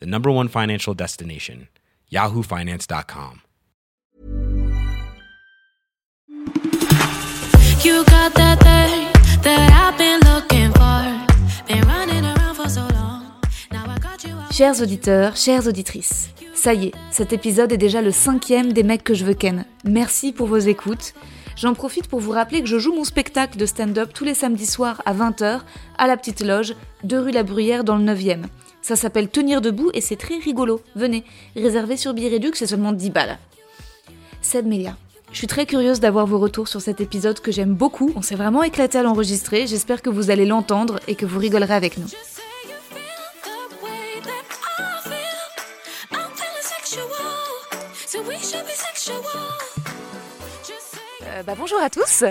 the #1 financial destination, yahoofinance.com. You got that thing that I've been looking for. Been running around for so long. Now I got you. Chers auditeurs, chères auditrices, ça y est, cet épisode est déjà le 5e des Mecs que je veux ken. Merci pour vos écoutes. J'en profite pour vous rappeler que je joue mon spectacle de stand-up tous les samedis soirs à 20h à la Petite Loge de Rue La Bruyère dans le 9e. Ça s'appelle Tenir debout et c'est très rigolo. Venez, réservé sur Bireduc, c'est seulement 10 balles. Seb Mélia. Je suis très curieuse d'avoir vos retours sur cet épisode que j'aime beaucoup. On s'est vraiment éclaté à l'enregistrer. J'espère que vous allez l'entendre et que vous rigolerez avec nous. Bonjour à tous.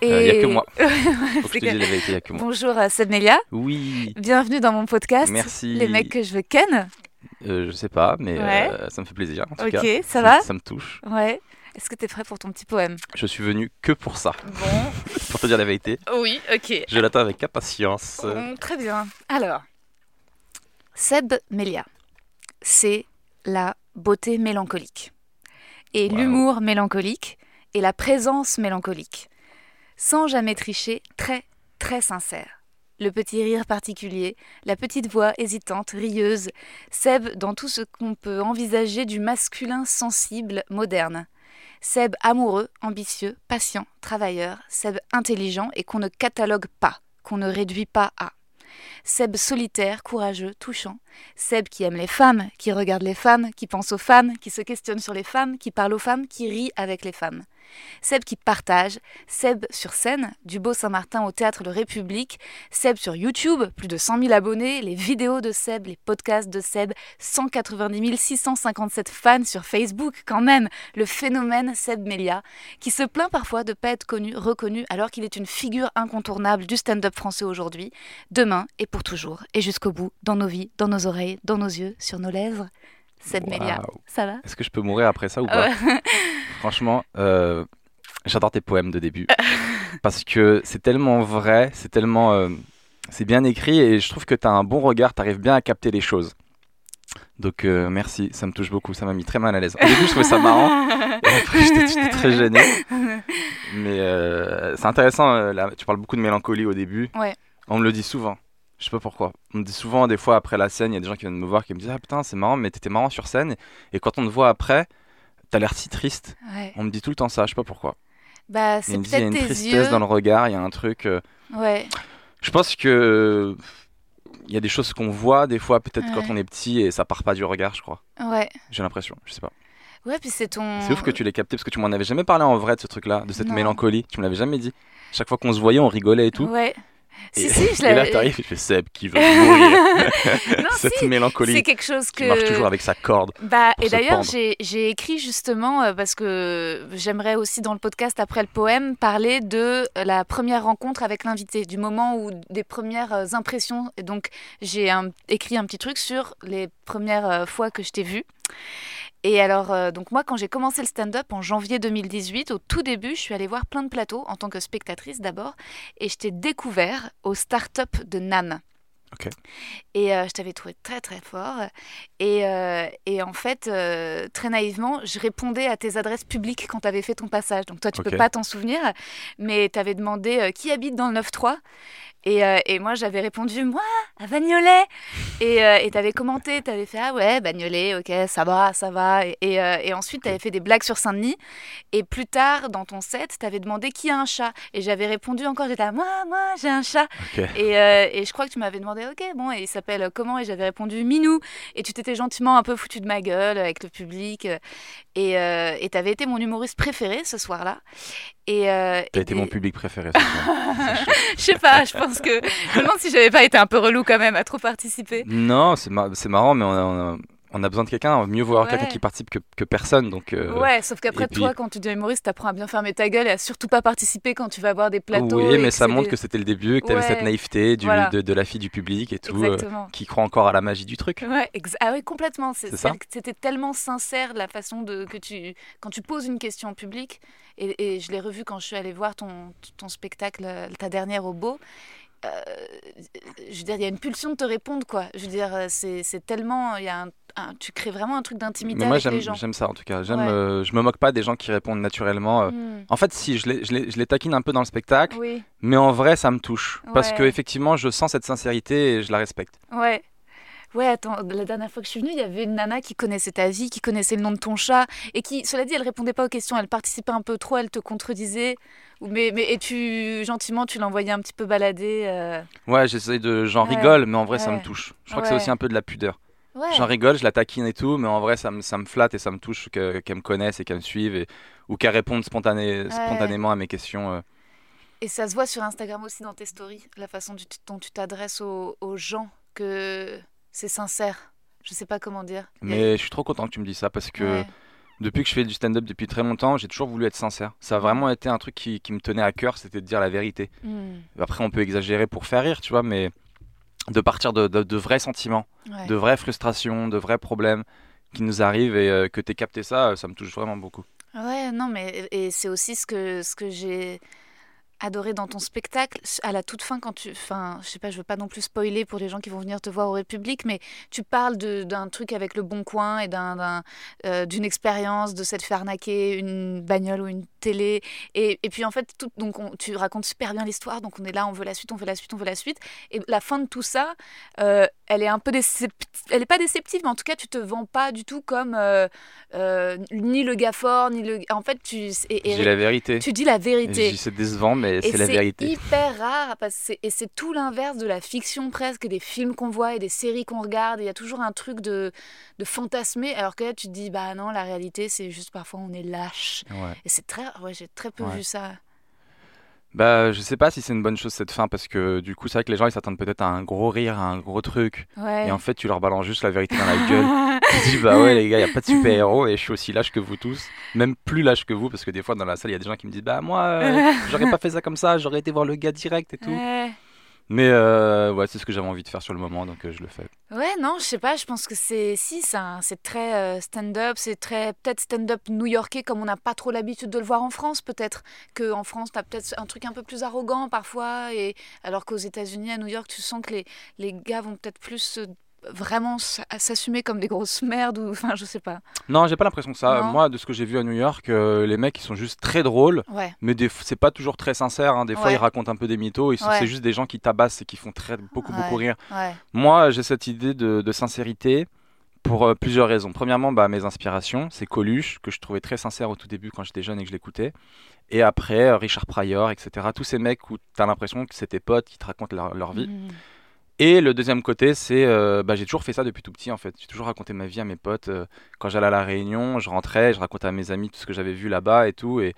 Il n'y a que moi. Faut que je te dise la vérité, il n'y a que moi. Bonjour Seb Mélia. Oui. Bienvenue dans mon podcast. Merci. Les Mecs que je veux ken. Je sais pas, mais ouais. Ça me fait plaisir. En tout cas, ça va. Ça me touche. Ouais. Est-ce que t'es prêt pour ton petit poème ? Je suis venu que pour ça. Bon. Pour te dire la vérité. Oui, ok. Je l'attends avec impatience. Très bien. Alors, Seb Mélia, c'est la beauté mélancolique et l'humour mélancolique. Et la présence mélancolique. Sans jamais tricher, très, très sincère. Le petit rire particulier, la petite voix hésitante, rieuse, Seb dans tout ce qu'on peut envisager du masculin sensible, moderne. Seb amoureux, ambitieux, patient, travailleur, Seb intelligent et qu'on ne catalogue pas, qu'on ne réduit pas à. Seb solitaire, courageux, touchant. Seb qui aime les femmes, qui regarde les femmes, qui pense aux femmes, qui se questionne sur les femmes, qui parle aux femmes, qui rit avec les femmes. Seb qui partage. Seb sur scène, du Beau Saint-Martin au Théâtre Le République. Seb sur YouTube, plus de 100 000 abonnés, les vidéos de Seb, les podcasts de Seb, 190 657 fans sur Facebook quand même, le phénomène Seb Mélia, qui se plaint parfois de ne pas être connu, reconnu, alors qu'il est une figure incontournable du stand-up français aujourd'hui, demain et pour toujours, et jusqu'au bout, dans nos vies, dans nos oreilles, dans nos yeux, sur nos lèvres. Seb Mélia, ça va ? Est-ce que je peux mourir après ça ou pas ? Franchement, j'adore tes poèmes de début parce que c'est tellement vrai, c'est tellement, c'est bien écrit et je trouve que t'as un bon regard, t'arrives bien à capter les choses. Donc merci, ça me touche beaucoup, ça m'a mis très mal à l'aise. Au début je trouvais ça marrant, et après j'étais très gêné. Mais c'est intéressant, là, tu parles beaucoup de mélancolie au début, on me le dit souvent. Je sais pas pourquoi. On me dit souvent, des fois après la scène, il y a des gens qui viennent me voir qui me disent « Ah putain, c'est marrant, mais t'étais marrant sur scène. » Et quand on te voit après, t'as l'air si triste. Ouais. On me dit tout le temps ça, je sais pas pourquoi. Bah, c'est peut-être tes yeux. Il y a une tristesse dans le regard, il y a un truc... Ouais. Je pense que... Il y a des choses qu'on voit des fois, peut-être quand on est petit, et ça part pas du regard, je crois. Ouais. J'ai l'impression, je sais pas. Ouais, puis c'est ton... C'est ouf que tu l'aies capté, parce que tu m'en avais jamais parlé en vrai de ce truc-là, de cette mélancolie. Tu me l'avais jamais dit. Chaque fois qu'on se voyait, on rigolait et tout. Ouais. Si, et là t'arrives et je fais Seb qui veut mourir. Cette mélancolie, c'est quelque chose qui marche toujours avec sa corde. Bah, et d'ailleurs j'ai écrit justement parce que j'aimerais aussi dans le podcast après le poème parler de la première rencontre avec l'invité, du moment où des premières impressions. Et donc j'ai écrit un petit truc sur les premières fois que je t'ai vue. Et alors, donc moi, quand j'ai commencé le stand-up en janvier 2018, au tout début, je suis allée voir plein de plateaux en tant que spectatrice d'abord, et je t'ai découvert au start-up de Nîmes. Okay. Et je t'avais trouvé très très fort. Et en fait, très naïvement, je répondais à tes adresses publiques quand t'avais fait ton passage. Donc toi, tu peux pas t'en souvenir, mais t'avais demandé qui habite dans le 9-3. Et moi, j'avais répondu, moi, à Bagnolet. Et t'avais commenté, t'avais fait, ah ouais, Bagnolet, ok, ça va. Et ensuite, t'avais fait des blagues sur Saint-Denis. Et plus tard, dans ton set, t'avais demandé qui a un chat. Et j'avais répondu encore, j'étais là, moi, j'ai un chat. Okay. Et je crois que tu m'avais demandé, ok, bon, et il s'appelle comment? Et j'avais répondu, Minou. Et tu t'étais gentiment un peu foutu de ma gueule avec le public. Et t'avais été mon humoriste préféré ce soir-là. T'as été mon public préféré ce soir. Je sais pas, je pense que... Je me demande si j'avais pas été un peu relou quand même à trop participer. Non, c'est marrant, mais on a besoin de quelqu'un, mieux voir quelqu'un qui participe que personne. Donc, ouais, sauf qu'après toi, quand tu deviens humoriste, t'apprends à bien fermer ta gueule et à surtout pas participer quand tu vas voir des plateaux. Oui, mais ça montre que c'était le début, que t'avais cette naïveté de la fille du public et tout, qui croit encore à la magie du truc. Ouais, ah oui, complètement. C'était tellement sincère la façon quand tu poses une question au public, et je l'ai revu quand je suis allée voir ton spectacle, ta dernière au Beau. Je veux dire, il y a une pulsion de te répondre, quoi. Je veux dire, c'est tellement... tu crées vraiment un truc d'intimité avec les gens. Moi, j'aime ça, en tout cas. Je me moque pas des gens qui répondent naturellement. En fait, si, je les taquine un peu dans le spectacle, mais en vrai, ça me touche. Ouais. Parce qu'effectivement, je sens cette sincérité et je la respecte. Ouais. Ouais, attends, la dernière fois que je suis venue, il y avait une nana qui connaissait ta vie, qui connaissait le nom de ton chat, et qui, cela dit, elle répondait pas aux questions, elle participait un peu trop, elle te contredisait, et tu, gentiment, tu l'envoyais un petit peu balader. Ouais, j'en rigole, mais en vrai, ça me touche. Je crois que c'est aussi un peu de la pudeur. Ouais. J'en rigole, je la taquine et tout, mais en vrai, ça me flatte et ça me touche qu'elle me connaisse et qu'elle me suive, ou qu'elle réponde spontanément à mes questions. Et ça se voit sur Instagram aussi dans tes stories, la façon dont tu t'adresses aux gens que... C'est sincère, je sais pas comment dire. Mais je suis trop content que tu me dises ça parce que depuis que je fais du stand-up depuis très longtemps, j'ai toujours voulu être sincère. Ça a vraiment été un truc qui me tenait à cœur, c'était de dire la vérité. Après, on peut exagérer pour faire rire, tu vois, mais de partir de vrais sentiments, de vraies frustrations, de vrais problèmes qui nous arrivent et que t'aies capté ça, ça me touche vraiment beaucoup. Ouais, non, mais et c'est aussi ce que j'ai... adoré dans ton spectacle, à la toute fin, enfin, je sais pas, je veux pas non plus spoiler pour les gens qui vont venir te voir au République, mais tu parles d'un truc avec le Bon Coin et d'une expérience de s'être fait arnaquer une bagnole ou une télé, et puis en fait, tu racontes super bien l'histoire, donc on est là, on veut la suite, on veut la suite, on veut la suite, et la fin de tout ça, elle est un peu elle est pas déceptive, mais en tout cas, tu te vends pas du tout comme ni le gars fort, ni le, en fait, tu dis la vérité. Tu dis la vérité. C'est décevant, mais et c'est la vérité. C'est hyper rare parce que c'est tout l'inverse de la fiction presque, des films qu'on voit et des séries qu'on regarde. Il y a toujours un truc de fantasmer, alors que là tu te dis bah non, la réalité c'est juste parfois on est lâche. Ouais. Et c'est très, j'ai très peu vu ça. Bah je sais pas si c'est une bonne chose cette fin parce que du coup c'est vrai que les gens ils s'attendent peut-être à un gros rire, à un gros truc. Ouais. Et en fait tu leur balances juste la vérité dans la gueule. Tu dis bah ouais les gars, y a pas de super héros et je suis aussi lâche que vous tous, même plus lâche que vous parce que des fois dans la salle il y a des gens qui me disent bah moi j'aurais pas fait ça comme ça, j'aurais été voir le gars direct et tout. Ouais. Mais c'est ce que j'avais envie de faire sur le moment, donc je le fais. Ouais, non, je sais pas, je pense que c'est très stand-up, c'est très peut-être stand-up new-yorkais comme on n'a pas trop l'habitude de le voir en France, peut-être qu'en France, t'as peut-être un truc un peu plus arrogant parfois, et alors qu'aux États-Unis à New York, tu sens que les gars vont peut-être plus vraiment s'assumer comme des grosses merdes, ou enfin, je sais pas. Non, j'ai pas l'impression que ça. Non. Moi, de ce que j'ai vu à New York, les mecs, ils sont juste très drôles, mais c'est pas toujours très sincère. Hein. Des fois, ils racontent un peu des mythos, c'est juste des gens qui tabassent et qui font beaucoup rire. Ouais. Moi, j'ai cette idée de sincérité pour plusieurs raisons. Premièrement, mes inspirations, c'est Coluche, que je trouvais très sincère au tout début quand j'étais jeune et que je l'écoutais. Et après, Richard Pryor, etc. Tous ces mecs où t'as l'impression que c'est tes potes qui te racontent leur vie. Et le deuxième côté, c'est j'ai toujours fait ça depuis tout petit en fait. J'ai toujours raconté ma vie à mes potes. Quand j'allais à la Réunion, je rentrais, je racontais à mes amis tout ce que j'avais vu là-bas et tout. Et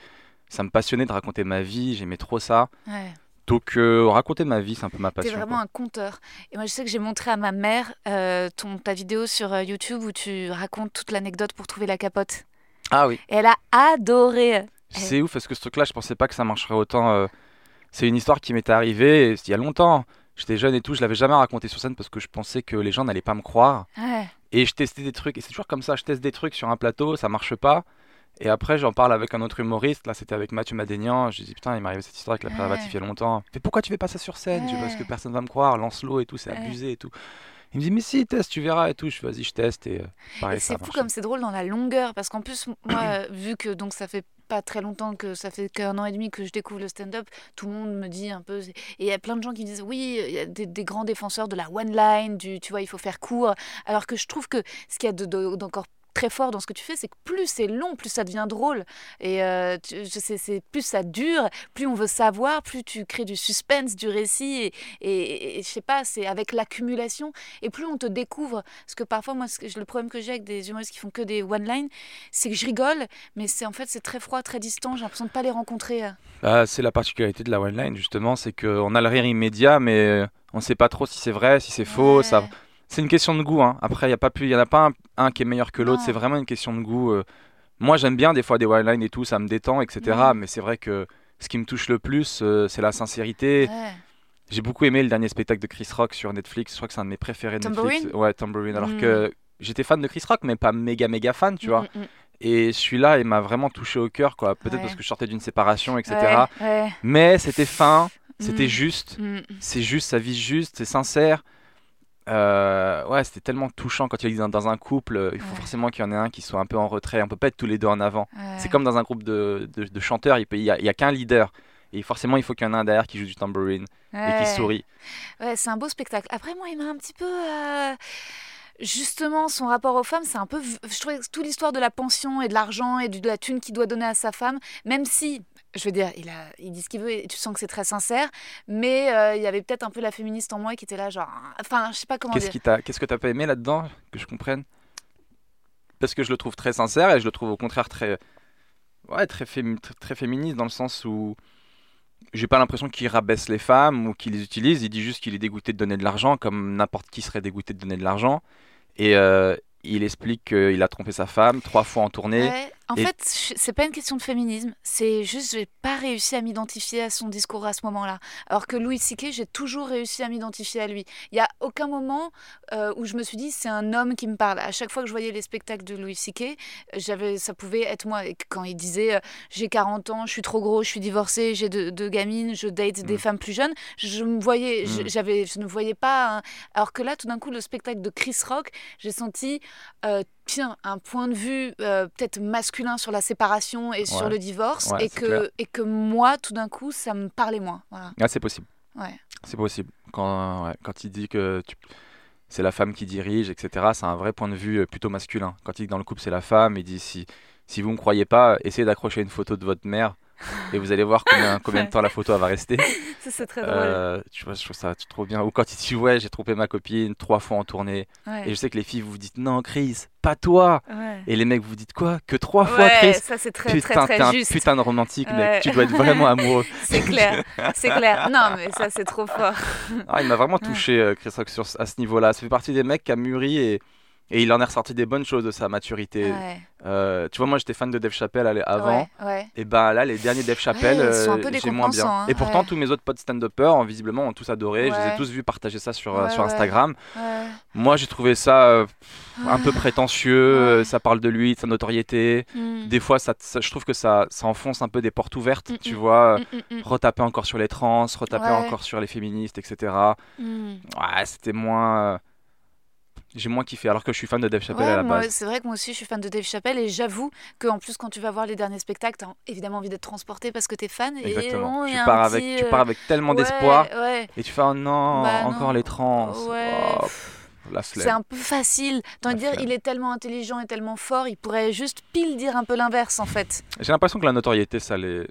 ça me passionnait de raconter ma vie. J'aimais trop ça. Ouais. Donc, raconter ma vie, c'est un peu ma passion. T'es vraiment un conteur. Et moi, je sais que j'ai montré à ma mère ta vidéo sur YouTube où tu racontes toute l'anecdote pour trouver la capote. Ah oui. Et elle a adoré. C'est ouf parce que ce truc-là, je pensais pas que ça marcherait autant. C'est une histoire qui m'était arrivée il y a longtemps. J'étais jeune et tout, je l'avais jamais raconté sur scène parce que je pensais que les gens n'allaient pas me croire. Ouais. Et je testais des trucs, et c'est toujours comme ça, je teste des trucs sur un plateau, ça marche pas. Et après, j'en parle avec un autre humoriste, là c'était avec Mathieu Madénian, je dis putain, il m'est arrivé cette histoire avec la préservatif il y a longtemps. Mais pourquoi tu fais pas ça sur scène? Je dis parce que personne va me croire, Lancelot et tout, c'est abusé et tout. Il me dit mais si, teste, tu verras et tout. Je fais vas-y, je teste et pareil. Et c'est fou comme c'est drôle dans la longueur parce qu'en plus moi vu que donc ça fait pas très longtemps, que ça fait qu'un an et demi que je découvre le stand-up, tout le monde me dit un peu... Et il y a plein de gens qui me disent, oui, il y a des grands défenseurs de la one-line, du, tu vois, il faut faire court. Alors que je trouve que ce qu'il y a d'encore très fort dans ce que tu fais, c'est que plus c'est long, plus ça devient drôle, et plus ça dure, plus on veut savoir, plus tu crées du suspense, du récit, et je sais pas, c'est avec l'accumulation, et plus on te découvre, parce que parfois moi le problème que j'ai avec des humoristes qui font que des one-line, c'est que je rigole, mais c'est en fait c'est très froid, très distant, j'ai l'impression de pas les rencontrer. Ah, c'est la particularité de la one-line justement, c'est qu'on a le rire immédiat, mais on sait pas trop si c'est vrai, si c'est faux, ça... C'est une question de goût, hein. Après, il n'y en a pas un qui est meilleur que l'autre, c'est vraiment une question de goût. Moi, j'aime bien des fois des one-lines et tout, ça me détend, etc. Ouais. Mais c'est vrai que ce qui me touche le plus, c'est la sincérité. Ouais. J'ai beaucoup aimé le dernier spectacle de Chris Rock sur Netflix, je crois que c'est un de mes préférés de Netflix. Ouais, Tambourine, alors que j'étais fan de Chris Rock, mais pas méga fan, tu vois. Et celui-là, il m'a vraiment touché au cœur, quoi. Peut-être parce que je sortais d'une séparation, etc. Mais c'était fin, c'était juste, c'est juste, ça vise juste, c'est sincère. Ouais, c'était tellement touchant quand il est dans un couple, il faut forcément qu'il y en ait un qui soit un peu en retrait, on peut pas être tous les deux en avant. C'est comme dans un groupe de chanteurs, il y a qu'un leader. Et forcément, il faut qu'il y en ait un derrière qui joue du tambourine et qui sourit. Ouais, c'est un beau spectacle. Après, moi, il m'a un petit peu... Justement, son rapport aux femmes, c'est un peu... Je trouvais toute l'histoire de la pension et de l'argent et de la thune qu'il doit donner à sa femme, même si... Je veux dire, il dit ce qu'il veut et tu sens que c'est très sincère, mais il y avait peut-être un peu la féministe en moi qui était là, genre... Enfin, je sais pas comment dire. Qu'est-ce que t'as pas aimé là-dedans, que je comprenne ? Parce que je le trouve très sincère et je le trouve au contraire très féministe, dans le sens où j'ai pas l'impression qu'il rabaisse les femmes ou qu'il les utilise. Il dit juste qu'il est dégoûté de donner de l'argent, comme n'importe qui serait dégoûté de donner de l'argent. Et... il explique qu'il a trompé sa femme 3 fois en tournée. En fait, c'est pas une question de féminisme. C'est juste, j'ai pas réussi à m'identifier à son discours à ce moment-là. Alors que Louis C.K., j'ai toujours réussi à m'identifier à lui. Il n'y a aucun moment où je me suis dit, c'est un homme qui me parle. À chaque fois que je voyais les spectacles de Louis C.K., ça pouvait être moi. Et quand il disait, j'ai 40 ans, je suis trop gros, je suis divorcé, j'ai 2 gamines, je date des femmes plus jeunes, je ne me voyais pas. Hein. Alors que là, tout d'un coup, le spectacle de Chris Rock, j'ai senti... un point de vue peut-être masculin sur la séparation et sur le divorce, et que moi, tout d'un coup, ça me parlait moins. Voilà. Ah, c'est possible. Ouais. C'est possible. Quand il dit que c'est la femme qui dirige, etc., c'est un vrai point de vue plutôt masculin. Quand il dit que dans le couple, c'est la femme, il dit si vous ne me croyez pas, essayez d'accrocher une photo de votre mère et vous allez voir combien de temps la photo va rester. Ça, c'est très drôle. Tu vois, je trouve ça trop bien. Ou quand il dit j'ai trompé ma copine 3 fois en tournée. Ouais. Et je sais que les filles vous dites non, Chris, pas toi. Ouais. Et les mecs vous dites quoi ? Que 3 fois, Chris. Ça c'est très très juste. Putain de romantique, mec. Tu dois être vraiment amoureux. C'est clair, c'est clair. Non, mais ça c'est trop fort. Ah, il m'a vraiment touché, Chris Rock, à ce niveau-là. Ça fait partie des mecs qui a mûri et il en est ressorti des bonnes choses de sa maturité. Ouais. Tu vois, moi j'étais fan de Dave Chappelle avant. Et ben là, les derniers Dave Chappelle, j'ai moins bien. Hein, et pourtant, tous mes autres potes stand-uppers, visiblement, ont tous adoré. Je les ai tous vus partager ça sur Instagram. Moi, j'ai trouvé ça un peu prétentieux. Ça parle de lui, de sa notoriété. Des fois, je trouve que ça enfonce un peu des portes ouvertes. Tu vois, retaper encore sur les trans, retaper encore sur les féministes, etc. Ouais, c'était moins... J'ai moins kiffé, alors que je suis fan de Dave Chappelle à la base. C'est vrai que moi aussi, je suis fan de Dave Chappelle, et j'avoue qu'en plus, quand tu vas voir les derniers spectacles, t'as évidemment envie d'être transporté parce que t'es fan. Exactement. Et tu pars avec tellement d'espoir, et tu fais les trans. La flemme. C'est un peu facile. Tant dire, il est tellement intelligent et tellement fort, il pourrait juste pile dire un peu l'inverse, en fait. J'ai l'impression que la notoriété, ça les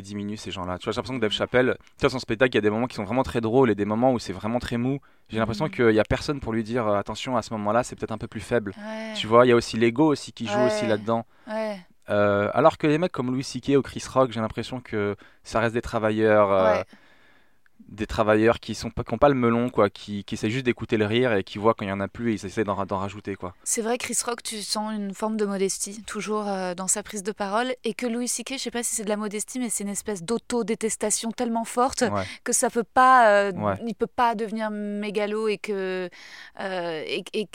diminue, ces gens-là. Tu vois, j'ai l'impression que Dave Chappelle, tu vois, son spectacle, il y a des moments qui sont vraiment très drôles et des moments où c'est vraiment très mou. J'ai l'impression qu'il n'y a personne pour lui dire attention, à ce moment-là, c'est peut-être un peu plus faible. Ouais. Tu vois, il y a aussi l'ego aussi qui joue aussi là-dedans. Ouais. Alors que les mecs comme Louis C.K. ou Chris Rock, j'ai l'impression que ça reste des travailleurs, qui n'ont pas le melon, quoi, qui essaient juste d'écouter le rire et qui voient quand il n'y en a plus et ils essaient d'en rajouter, quoi. C'est vrai, Chris Rock, tu sens une forme de modestie, toujours dans sa prise de parole, et que Louis C.K., je ne sais pas si c'est de la modestie, mais c'est une espèce d'auto-détestation tellement forte que ça peut pas, il ne peut pas devenir mégalo et que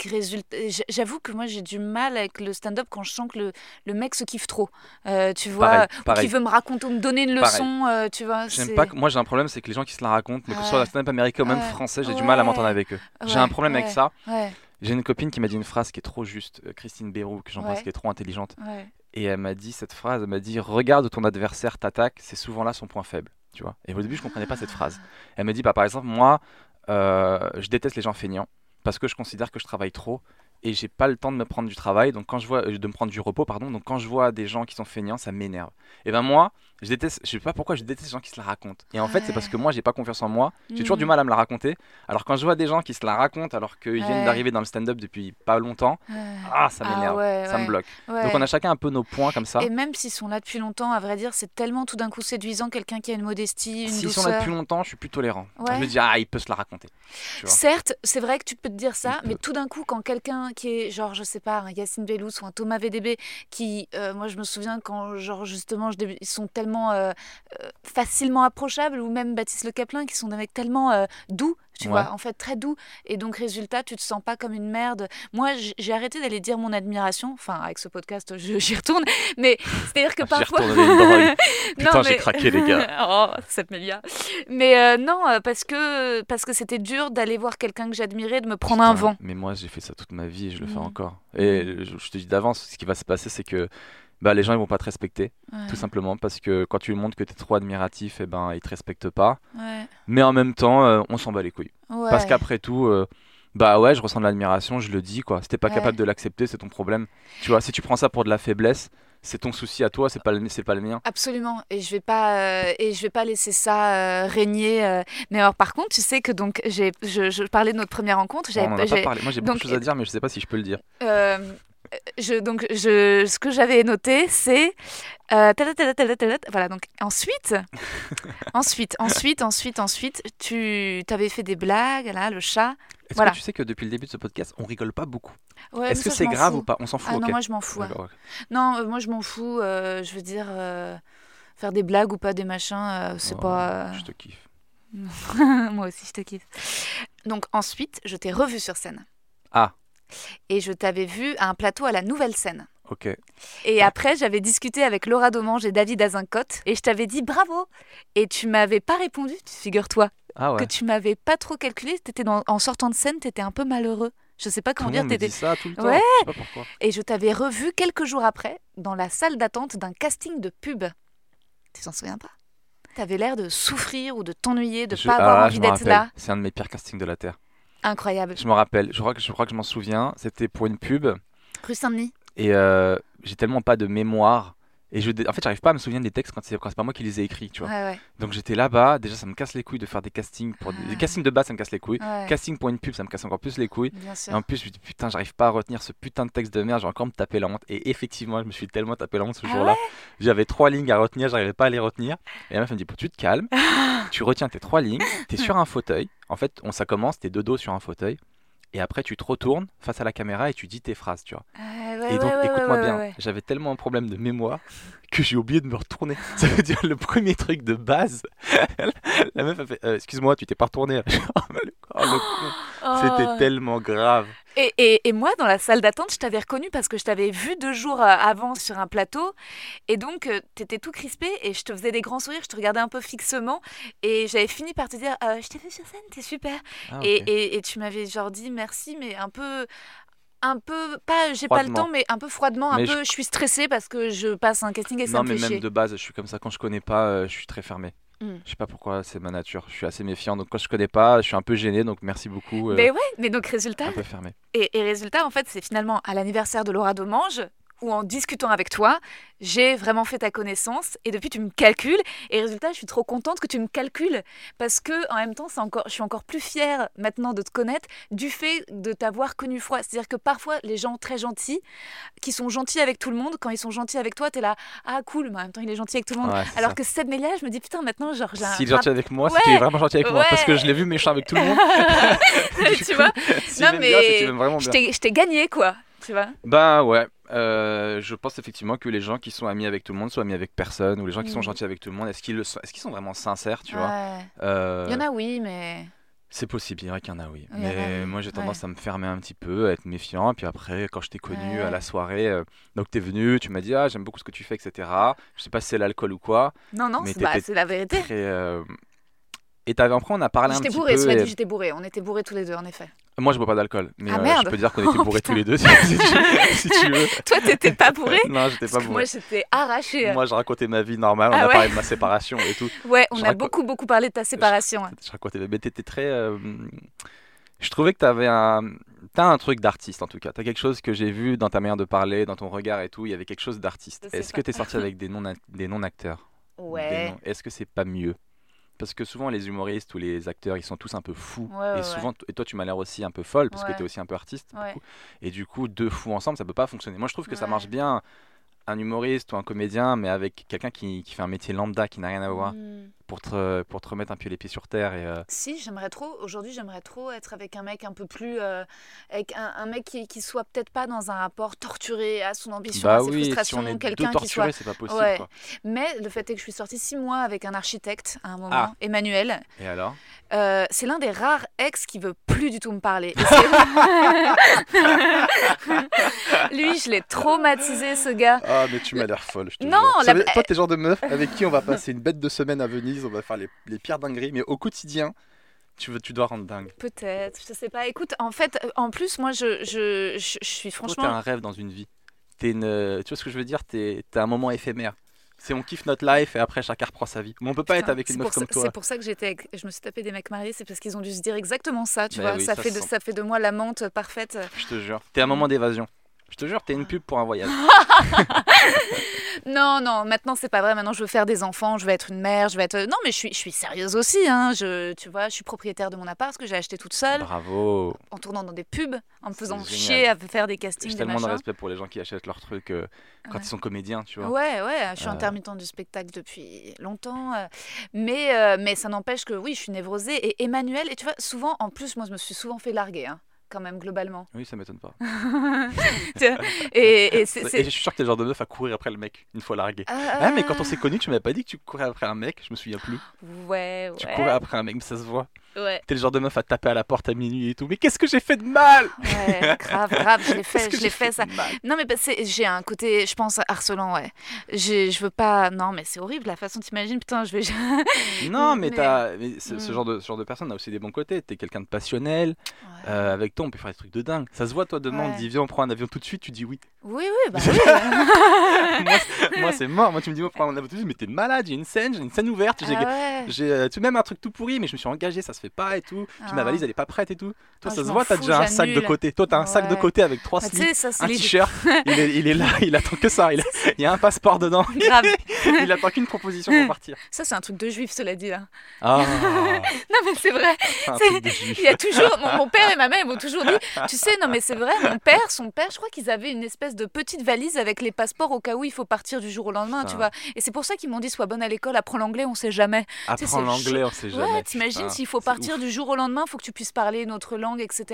résulte... J'avoue que moi, j'ai du mal avec le stand-up quand je sens que le mec se kiffe trop, tu vois, qui veut me raconter ou me donner une leçon, tu vois. Moi, j'ai un problème, c'est que les gens qui se la racontent, mais que ce soit la stand-up américaine ou même français, j'ai du mal à m'entendre avec eux. J'ai un problème avec ça. J'ai une copine qui m'a dit une phrase qui est trop juste, Christine Béroux, que j'embrasse, qui est trop intelligente. Et elle m'a dit cette phrase, elle m'a dit « Regarde ton adversaire t'attaque, c'est souvent là son point faible. » Tu vois. Et au début, je comprenais pas cette phrase. Elle m'a dit bah, « Par exemple, moi, je déteste les gens feignants parce que je considère que je travaille trop et j'ai pas le temps de me prendre du travail, donc quand je vois, de me prendre du repos, pardon. Donc quand je vois des gens qui sont feignants, ça m'énerve. Et ben moi, je déteste, je sais pas pourquoi je déteste les gens qui se la racontent. Et en fait, c'est parce que moi, j'ai pas confiance en moi. J'ai toujours du mal à me la raconter. Alors quand je vois des gens qui se la racontent alors qu'ils viennent d'arriver dans le stand-up depuis pas longtemps, ça m'énerve, ça me bloque. Ouais. Donc on a chacun un peu nos points comme ça. Et même s'ils sont là depuis longtemps, à vrai dire, c'est tellement tout d'un coup séduisant, quelqu'un qui a une modestie, une douceur. S'ils sont là depuis longtemps, je suis plus tolérant. Ouais. Je me dis il peut se la raconter. Tu vois. Certes, c'est vrai que tu peux te dire ça, mais tout d'un coup, quand quelqu'un qui est genre, je sais pas, un Yacine Bellous ou un Thomas VDB qui, moi je me souviens quand genre justement ils sont tellement facilement approchables, ou même Baptiste Le Caplin qui sont des mecs tellement doux, tu vois, en fait très doux, et donc résultat tu te sens pas comme une merde. Moi j'ai arrêté d'aller dire mon admiration, enfin avec ce podcast j'y retourne, mais c'est-à-dire que parfois putain j'ai craqué les gars, oh Seb Mélia, mais non parce que c'était dur d'aller voir quelqu'un que j'admirais, de me prendre un vent. Mais moi j'ai fait ça toute ma vie et je le fais encore, et je te dis d'avance ce qui va se passer, c'est que les gens ils vont pas te respecter, tout simplement parce que quand tu lui montres que t'es trop admiratif, ils te respectent pas, mais en même temps on s'en bat les couilles, parce qu'après tout je ressens de l'admiration, je le dis quoi, si t'es pas capable de l'accepter, c'est ton problème, tu vois. Si tu prends ça pour de la faiblesse, c'est ton souci à toi, c'est pas le mien. Absolument, et je vais pas laisser ça régner. Mais alors par contre, tu sais que donc je parlais de notre première rencontre, on en a pas parlé. Moi j'ai beaucoup de choses à dire, mais je sais pas si je peux le dire. Ce que j'avais noté, c'est voilà, donc ensuite tu t'avais fait des blagues là, le chat. Est-ce que tu sais que depuis le début de ce podcast, on rigole pas beaucoup. Ouais, est-ce que c'est grave ou pas? On s'en fout. Non, moi je m'en fous. Ouais. Non, moi je m'en fous. Je veux dire, faire des blagues ou pas, des machins, c'est pas. Je te kiffe. Moi aussi, je te kiffe. Donc ensuite, je t'ai revu sur scène. Ah. Et je t'avais vu à un plateau à la Nouvelle Scène. Ok. Et après, j'avais discuté avec Laura Domange et David Azincote, et je t'avais dit bravo. Et tu m'avais pas répondu, figure-toi. Ah ouais. Que tu m'avais pas trop calculé, en sortant de scène, t'étais un peu malheureux. Je sais pas comment dire. Tout le monde me dit ça tout le temps. Ouais. Je sais pas pourquoi. Et je t'avais revu quelques jours après dans la salle d'attente d'un casting de pub. Tu t'en souviens pas? T'avais l'air de souffrir ou de t'ennuyer, de pas avoir envie d'être là. C'est un de mes pires castings de la terre. Incroyable. Je me rappelle. Je crois que je m'en souviens. C'était pour une pub. Rue Saint-Denis. Et j'ai tellement pas de mémoire. Et en fait, j'arrive pas à me souvenir des textes quand c'est pas moi qui les ai écrits, tu vois. Donc j'étais là-bas, déjà ça me casse les couilles de faire des castings pour des castings de base, ça me casse les couilles. Casting pour une pub, ça me casse encore plus les couilles. Et en plus, je me dis putain, j'arrive pas à retenir ce putain de texte de merde, je vais encore me taper la honte. Et effectivement, je me suis tellement tapé la honte ce jour-là. J'avais 3 lignes à retenir, j'arrivais pas à les retenir. Et la meuf elle me dit tu te calmes, tu retiens tes 3 lignes, t'es sur un fauteuil. En fait, ça commence, t'es de dos sur un fauteuil. Et après, tu te retournes face à la caméra et tu dis tes phrases, tu vois. Et donc, écoute-moi bien, j'avais tellement un problème de mémoire que j'ai oublié de me retourner. Ça veut dire le premier truc de base. La meuf a fait excuse-moi, tu t'es pas retourné. C'était tellement grave. Et moi, dans la salle d'attente, je t'avais reconnu parce que je t'avais vu 2 jours avant sur un plateau. Et donc, t'étais tout crispé et je te faisais des grands sourires. Je te regardais un peu fixement. Et j'avais fini par te dire je t'ai vu sur scène, t'es super. Et tu m'avais genre dit merci, mais un peu pas j'ai pas le temps, mais un peu froidement, un peu je suis stressée parce que je passe un casting et ça me fait chier. Non, mais même de base, je suis comme ça. Quand je connais pas, je suis très fermé. Je sais pas pourquoi, c'est ma nature. Je suis assez méfiant, donc quand je connais pas, je suis un peu gêné. Donc merci beaucoup. Mais mais donc résultat. Un peu fermé. Et résultat, en fait, c'est finalement à l'anniversaire de Laura Domange, où en discutant avec toi, j'ai vraiment fait ta connaissance. Et depuis, tu me calcules. Et résultat, je suis trop contente que tu me calcules parce que en même temps, je suis encore plus fière maintenant de te connaître du fait de t'avoir connu froid. C'est-à-dire que parfois, les gens très gentils, qui sont gentils avec tout le monde, quand ils sont gentils avec toi, t'es là, ah cool, mais en même temps, il est gentil avec tout le monde. Ouais, alors que Seb Mélia, je me dis putain, maintenant, genre, j'ai s'il est gentil avec moi, c'est qu'il est vraiment gentil avec moi, parce que je l'ai vu méchant avec tout le monde. Tu vois? Non mais je t'ai gagné quoi. Tu vois? Bah ouais. Je pense effectivement que les gens qui sont amis avec tout le monde sont amis avec personne, ou les gens qui sont gentils avec tout le monde, est-ce qu'ils sont vraiment sincères, tu vois? Il y en a oui, mais... C'est possible, il y en a qu'il y en a oui. Mais moi j'ai tendance à me fermer un petit peu, à être méfiant. Puis après, quand je t'ai connu à la soirée, donc t'es venu, tu m'as dit j'aime beaucoup ce que tu fais, etc. Je sais pas si c'est l'alcool ou quoi. Non, c'est la vérité. Et après on a parlé un petit peu. J'étais bourré, on était bourrés tous les deux en effet. Moi, je bois pas d'alcool, mais je peux dire qu'on était bourrés tous les deux, si tu veux. Toi, t'étais pas bourré? Non, j'étais pas bourré. Moi, j'étais arrachée. Moi, je racontais ma vie normale, on a parlé de ma séparation et tout. Ouais, on a beaucoup parlé de ta séparation. Je racontais, mais t'étais très... Je trouvais que t'as un truc d'artiste en tout cas. T'as quelque chose que j'ai vu dans ta manière de parler, dans ton regard et tout, il y avait quelque chose d'artiste. Est-ce que t'es sortie avec des non-acteurs? Ouais. Est-ce que c'est pas mieux? Parce que souvent, les humoristes ou les acteurs, ils sont tous un peu fous. Ouais, et souvent, et toi, tu m'as l'air aussi un peu folle, parce que tu es aussi un peu artiste. Ouais. Et du coup, deux fous ensemble, ça peut pas fonctionner. Moi, je trouve que ça marche bien, un humoriste ou un comédien, mais avec quelqu'un qui fait un métier lambda, qui n'a rien à voir, pour te remettre un peu les pieds sur terre. Et, Si, j'aimerais trop. Aujourd'hui, j'aimerais trop être avec un mec un peu plus... avec un mec qui soit peut-être pas dans un rapport torturé à son ambition, à ses frustrations. Si on est quelqu'un torturé, qui soit... c'est pas possible. Ouais. Quoi. Mais le fait est que je suis sortie 6 mois avec un architecte à un moment, Emmanuel. Et alors c'est l'un des rares ex qui veut plus du tout me parler. Lui, je l'ai traumatisé, ce gars. Ah, mais tu m'as l'air folle. Toi, t'es genre de meuf avec qui on va passer une bête de semaine à Venise, on va faire les pires dingueries, mais au quotidien, tu dois rendre dingue. Peut-être, je sais pas. Écoute, en fait, en plus, moi, je suis franchement... Toi, t'as un rêve dans une vie. Tu vois ce que je veux dire ? T'as un moment éphémère. C'est on kiffe notre life et après chacun reprend sa vie. Mais on peut pas être avec une meuf comme toi. C'est pour ça que je me suis tapé des mecs mariés, c'est parce qu'ils ont dû se dire exactement ça, tu vois. Oui, ça fait de moi l'amante parfaite. Je te jure, t'es un moment d'évasion. Je te jure, t'es une pub pour un voyage. Non, maintenant c'est pas vrai. Maintenant je veux faire des enfants, je veux être une mère, je veux être... Non mais je suis sérieuse aussi, hein. Tu vois, je suis propriétaire de mon appart que j'ai acheté toute seule. Bravo. En tournant dans des pubs, en me faisant chier à faire des castings. J'ai tellement de respect pour les gens qui achètent leurs trucs quand ils sont comédiens, tu vois. Ouais, je suis intermittente du spectacle depuis longtemps. Mais ça n'empêche que oui, je suis névrosée. Et Emmanuel, et tu vois, souvent, en plus, moi je me suis souvent fait larguer, hein. Quand même, globalement. Oui, ça m'étonne pas. Et je suis sûr que t'es le genre de meuf à courir après le mec, une fois largué. Ah, mais quand on s'est connus, tu m'avais pas dit que tu courais après un mec, je me souviens plus. Ouais. Tu courais après un mec, mais ça se voit. Ouais. T'es le genre de meuf à taper à la porte à minuit et tout. Mais qu'est-ce que j'ai fait de mal ? Ouais, grave, je l'ai fait ça. Non, mais j'ai un côté, je pense, harcelant, ouais. Je veux pas. Non, mais c'est horrible la façon t'imagines, putain, je vais. Non, mais ce genre de personne a aussi des bons côtés. T'es quelqu'un de passionnel, avec on peut faire des trucs de dingue. Ça se voit, toi, demain, on te dit viens, on prend un avion tout de suite, tu dis oui. Oui. Moi, c'est mort. Moi, tu me dis on prend un avion tout de suite, mais t'es malade, j'ai une scène ouverte, j'ai tout de même un truc tout pourri, mais je me suis engagée, ça se fait pas et tout. Puis ma valise, elle est pas prête et tout. Toi, ça se voit, t'as déjà un sac de côté. Toi, t'as un sac de côté avec 3 slips, un t-shirt. Il est là, il attend que ça. Il y a un passeport dedans. Grave. Il attend qu'une proposition pour partir. Ça, c'est un truc de juif, cela dit. Non, mais c'est vrai. Il y a toujours mon père et ma mère, toujours dit, tu sais, non mais c'est vrai, son père, je crois qu'ils avaient une espèce de petite valise avec les passeports au cas où il faut partir du jour au lendemain, tu vois. Et c'est pour ça qu'ils m'ont dit, sois bonne à l'école, apprends l'anglais, on sait jamais. Apprends l'anglais, on sait jamais. Ouais, t'imagines, s'il faut partir du jour au lendemain, faut que tu puisses parler une autre langue, etc.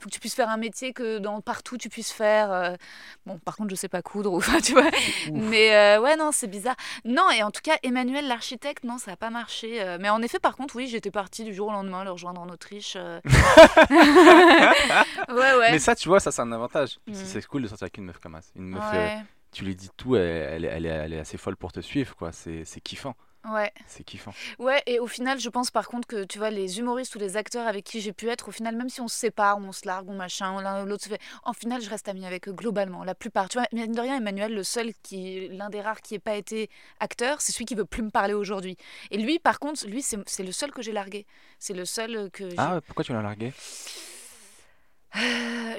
Faut que tu puisses faire un métier que partout tu puisses faire. Bon, par contre, je sais pas coudre, ou tu vois. Mais c'est bizarre. Non, et en tout cas, Emmanuel, l'architecte, non, ça a pas marché. Mais en effet, par contre, oui, j'étais partie du jour au lendemain le rejoindre en Autriche. Mais ça, tu vois, ça c'est un avantage. C'est cool de sortir avec une meuf comme ça. Une meuf, tu lui dis tout, elle est assez folle pour te suivre, quoi. C'est kiffant. Ouais. C'est kiffant. Ouais, et au final, je pense par contre que tu vois, les humoristes ou les acteurs avec qui j'ai pu être, au final, même si on se sépare, on se largue, on machin, l'un ou l'autre se fait. En final, je reste amie avec eux globalement, la plupart. Tu vois, mais de rien, Emmanuel, l'un des rares qui n'ait pas été acteur, c'est celui qui veut plus me parler aujourd'hui. Et lui, par contre, c'est le seul que j'ai largué. C'est le seul que. Ah, pourquoi tu l'as largué?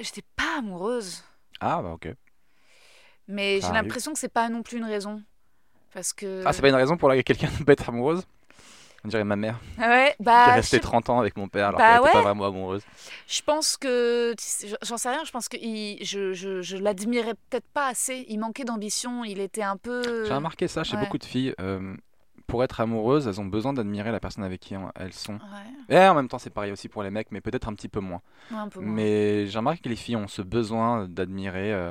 J'étais pas amoureuse. Ah bah ok. Mais j'ai l'impression que c'est pas non plus une raison, parce que. Ah, c'est pas une raison pour laquelle quelqu'un peut être amoureuse. On dirait ma mère. Ouais, bah. Qui est restée 30 ans avec mon père alors qu'elle était pas vraiment amoureuse. Je pense que. J'en sais rien, je pense que je l'admirais peut-être pas assez. Il manquait d'ambition, il était un peu. J'ai remarqué ça chez beaucoup de filles. Pour être amoureuse, elles ont besoin d'admirer la personne avec qui elles sont. Ouais. Et en même temps, c'est pareil aussi pour les mecs, mais peut-être un petit peu moins. Ouais, un peu moins. Mais j'ai remarqué que les filles ont ce besoin d'admirer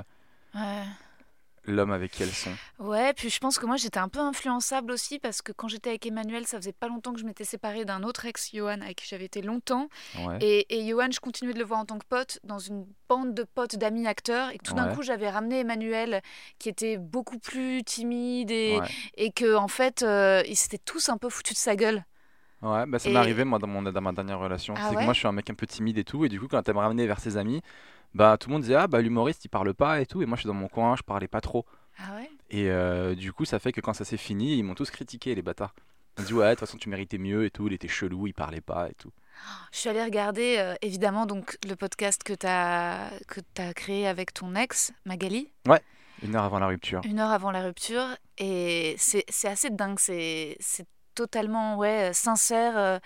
l'homme avec qui elles sont. Ouais, puis je pense que moi, j'étais un peu influençable aussi, parce que quand j'étais avec Emmanuel, ça faisait pas longtemps que je m'étais séparée d'un autre ex, Johan, avec qui j'avais été longtemps. Ouais. Et Johan, je continuais de le voir en tant que pote, dans une bande de potes, d'amis acteurs, et que tout d'un coup, j'avais ramené Emmanuel, qui était beaucoup plus timide, et que en fait, ils s'étaient tous un peu foutus de sa gueule. Ouais, bah ça m'est arrivé moi dans ma dernière relation. Ah c'est que moi je suis un mec un peu timide et tout, et du coup quand elle m'a ramené vers ses amis, bah tout le monde disait ah bah l'humoriste il parle pas et tout, et moi je suis dans mon coin, je parlais pas trop. Ah ouais. Et du coup ça fait que quand ça s'est fini, ils m'ont tous critiqué les bâtards. Ils m'ont dit ouais de toute façon tu méritais mieux et tout, il était chelou, il parlait pas et tout. Je suis allée regarder évidemment donc le podcast que t'as créé avec ton ex Magali. Ouais. Une heure avant la rupture. Une heure avant la rupture, et c'est assez dingue, c'est totalement sincère,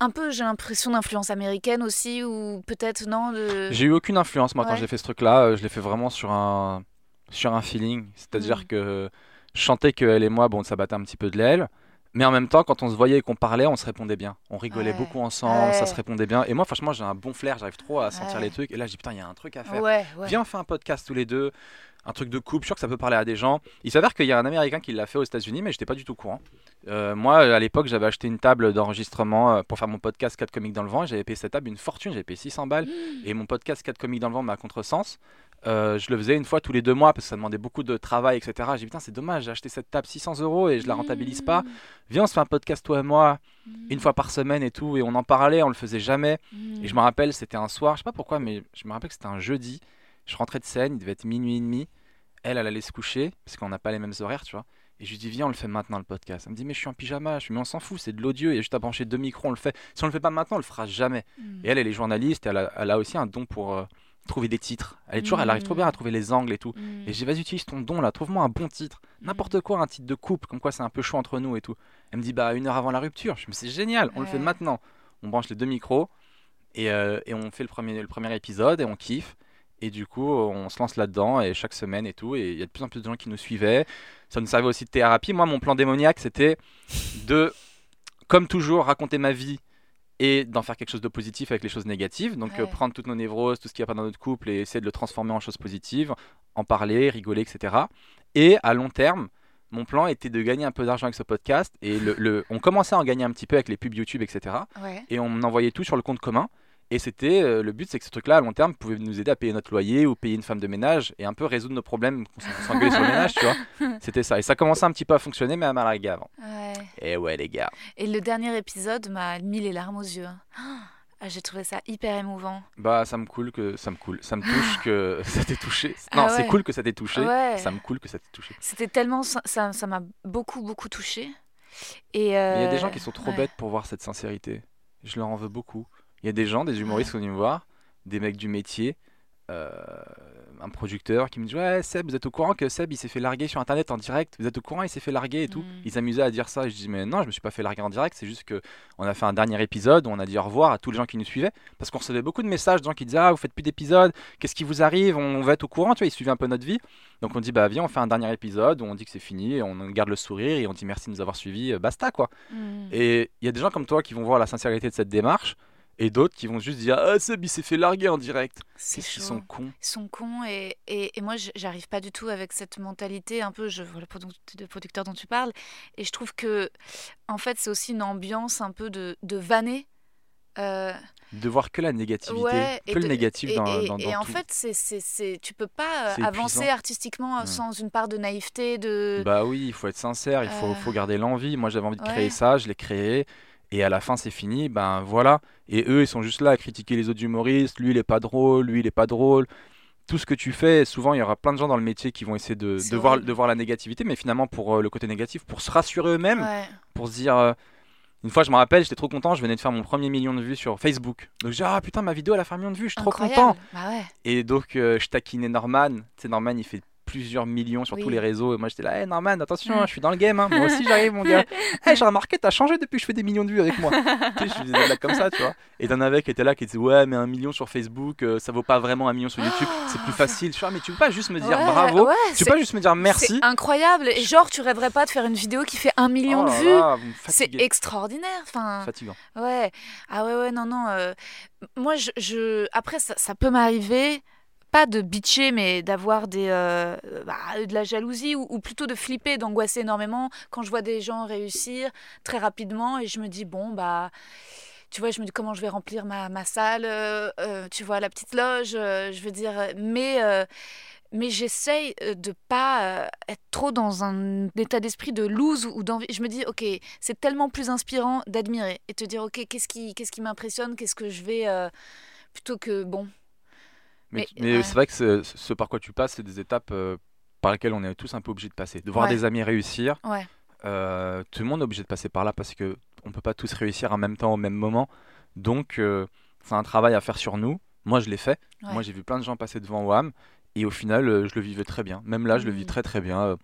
un peu j'ai l'impression d'influence américaine aussi, ou peut-être non de... J'ai eu aucune influence moi quand j'ai fait ce truc là, je l'ai fait vraiment sur un feeling, c'est-à-dire que je chantais qu'elle et moi, bon ça battait un petit peu de l'aile, mais en même temps quand on se voyait et qu'on parlait on se répondait bien, on rigolait beaucoup ensemble, ça se répondait bien, et moi franchement j'ai un bon flair, j'arrive trop à sentir les trucs, et là j'ai dit putain il y a un truc à faire, viens on fait un podcast tous les deux, un truc de couple, je suis sûr que ça peut parler à des gens. Il s'avère qu'il y a un Américain qui l'a fait aux États-Unis, mais je n'étais pas du tout courant. Moi, à l'époque, j'avais acheté une table d'enregistrement pour faire mon podcast 4 comiques dans le vent, et j'avais payé cette table une fortune, j'avais payé 600 balles. Et mon podcast 4 comiques dans le vent, mais à contresens, je le faisais une fois tous les 2 mois parce que ça demandait beaucoup de travail, etc. J'ai dit putain, c'est dommage, j'ai acheté cette table 600 € et je la rentabilise pas. Viens, on se fait un podcast toi et moi une fois par semaine et tout, et on en parlait, on le faisait jamais. Et je me rappelle, c'était un soir, je sais pas pourquoi, mais je me rappelle que c'était un jeudi. Je rentrais de scène, il devait être 00h30. Elle allait se coucher, parce qu'on n'a pas les mêmes horaires, tu vois. Et je lui dis, viens, on le fait maintenant le podcast. Elle me dit, mais je suis en pyjama. Je lui dis, mais on s'en fout, c'est de l'audio. Il y a juste à brancher 2 micros, on le fait. Si on le fait pas maintenant, on le fera jamais. Et elle est journaliste, elle a aussi un don pour trouver des titres. Elle est toujours, elle arrive trop bien à trouver les angles et tout. Et je dis, vas-y, utilise ton don là, trouve-moi un bon titre. N'importe quoi, un titre de couple, comme quoi c'est un peu chaud entre nous et tout. Elle me dit, bah, 1 heure avant la rupture. Je me dis, c'est génial, on le fait maintenant. On branche les 2 micros et on fait le premier épisode et on kiffe. Et du coup, on se lance là-dedans, et chaque semaine et tout. Et il y a de plus en plus de gens qui nous suivaient. Ça nous servait aussi de thérapie. Moi, mon plan démoniaque, c'était de, comme toujours, raconter ma vie et d'en faire quelque chose de positif avec les choses négatives. Donc, prendre toutes nos névroses, tout ce qu'il n'y a pas dans notre couple, et essayer de le transformer en choses positives, en parler, rigoler, etc. Et à long terme, mon plan était de gagner un peu d'argent avec ce podcast. Et on commençait à en gagner un petit peu avec les pubs YouTube, etc. Ouais. Et on envoyait tout sur le compte commun. Et c'était le but, c'est que ce truc-là, à long terme, pouvait nous aider à payer notre loyer ou payer une femme de ménage et un peu résoudre nos problèmes qu'on s'engueulait sur le ménage, tu vois. C'était ça. Et ça commençait un petit peu à fonctionner, mais à mal à la avant. Ouais. Et ouais, les gars. Et le dernier épisode m'a mis les larmes aux yeux. Ah, j'ai trouvé ça hyper émouvant. Bah, ça me touche que ça t'ait touché. Non, c'est cool que ça t'ait touché. Ouais. Ça me coule que ça t'ait touché. C'était tellement, ça m'a beaucoup, beaucoup touché. Et il y a des gens qui sont trop bêtes pour voir cette sincérité. Je leur en veux beaucoup. Il y a des gens, des humoristes qui sont venus me voir, des mecs du métier, un producteur qui me dit « Ouais, Seb, vous êtes au courant que Seb, il s'est fait larguer sur Internet en direct. Vous êtes au courant, il s'est fait larguer et tout. » Ils s'amusaient à dire ça. Et je dis « Mais non, je me suis pas fait larguer en direct. C'est juste qu'on a fait un dernier épisode où on a dit au revoir à tous les gens qui nous suivaient. » Parce qu'on recevait beaucoup de messages de gens qui disaient « Ah, vous faites plus d'épisodes. Qu'est-ce qui vous arrive? On va être au courant. » Tu vois, ils suivaient un peu notre vie. Donc on dit « Bah viens, on fait un dernier épisode où on dit que c'est fini. On garde le sourire et on dit « Merci de nous avoir suivis. Basta, quoi. » Et il y a des gens comme toi qui vont voir la sincérité de cette démarche. Et d'autres qui vont juste dire « Ah, Seb, il s'est fait larguer en direct ». C'est chaud. Ils sont cons. Ils sont cons et moi, j'arrive pas du tout avec cette mentalité un peu le producteur dont tu parles. Et je trouve que, en fait, c'est aussi une ambiance un peu de vanner. De voir que la négativité, que le négatif dans tout. Et en fait, tu peux pas avancer épuisant. Artistiquement sans une part de naïveté. Bah oui, il faut être sincère, il faut garder l'envie. Moi, j'avais envie de créer ça, je l'ai créé. Et à la fin, c'est fini, ben voilà. Et eux, ils sont juste là à critiquer les autres humoristes. Lui, il est pas drôle, lui, il est pas drôle. Tout ce que tu fais, souvent, il y aura plein de gens dans le métier qui vont essayer de voir la négativité, mais finalement, pour le côté négatif, pour se rassurer eux-mêmes, pour se dire... Une fois, je me rappelle, j'étais trop content, je venais de faire mon premier 1 000 000 de vues sur Facebook. Donc, j'ai dit, ah putain, ma vidéo, elle a fait 1 000 000 de vues, je suis trop content. Bah ouais. Et donc, je taquinais Norman. Tu sais, Norman, il fait... plusieurs millions sur tous les réseaux, et moi j'étais là, hey, Norman, attention, je suis dans le game, hein. Moi aussi j'arrive, mon gars. Hey, j'ai remarqué, t'as changé depuis que je fais des millions de vues avec moi. Tu sais, je faisais des blagues comme ça, tu vois. Et t'en avais qui était là, qui disait, ouais, mais 1 million sur Facebook, ça vaut pas vraiment 1 million sur YouTube, c'est plus facile. Tu vois, mais tu peux pas juste me dire bravo, tu peux pas juste me dire merci. C'est incroyable, et genre, tu rêverais pas de faire une vidéo qui fait 1 million de vues. Là, c'est extraordinaire, enfin. Fatigant. Ouais, ah ouais, non. Moi, après, ça peut m'arriver. Pas de bitcher, mais d'avoir de la jalousie ou plutôt de flipper, d'angoisser énormément quand je vois des gens réussir très rapidement et je me dis bon bah tu vois, je me dis comment je vais remplir ma salle, tu vois la petite loge, je veux dire mais mais j'essaye de pas être trop dans un état d'esprit de lose ou d'envie. Je me dis, ok, c'est tellement plus inspirant d'admirer et te dire, ok, qu'est-ce qui m'impressionne, qu'est-ce que je vais... plutôt que, bon... Mais c'est vrai que ce par quoi tu passes, c'est des étapes par lesquelles on est tous un peu obligés de passer. De voir des amis réussir, tout le monde est obligé de passer par là parce qu'on ne peut pas tous réussir en même temps, au même moment. Donc, c'est un travail à faire sur nous. Moi, je l'ai fait. Ouais. Moi, j'ai vu plein de gens passer devant WAM et au final, je le vivais très bien. Même là, je le vis très, très bien.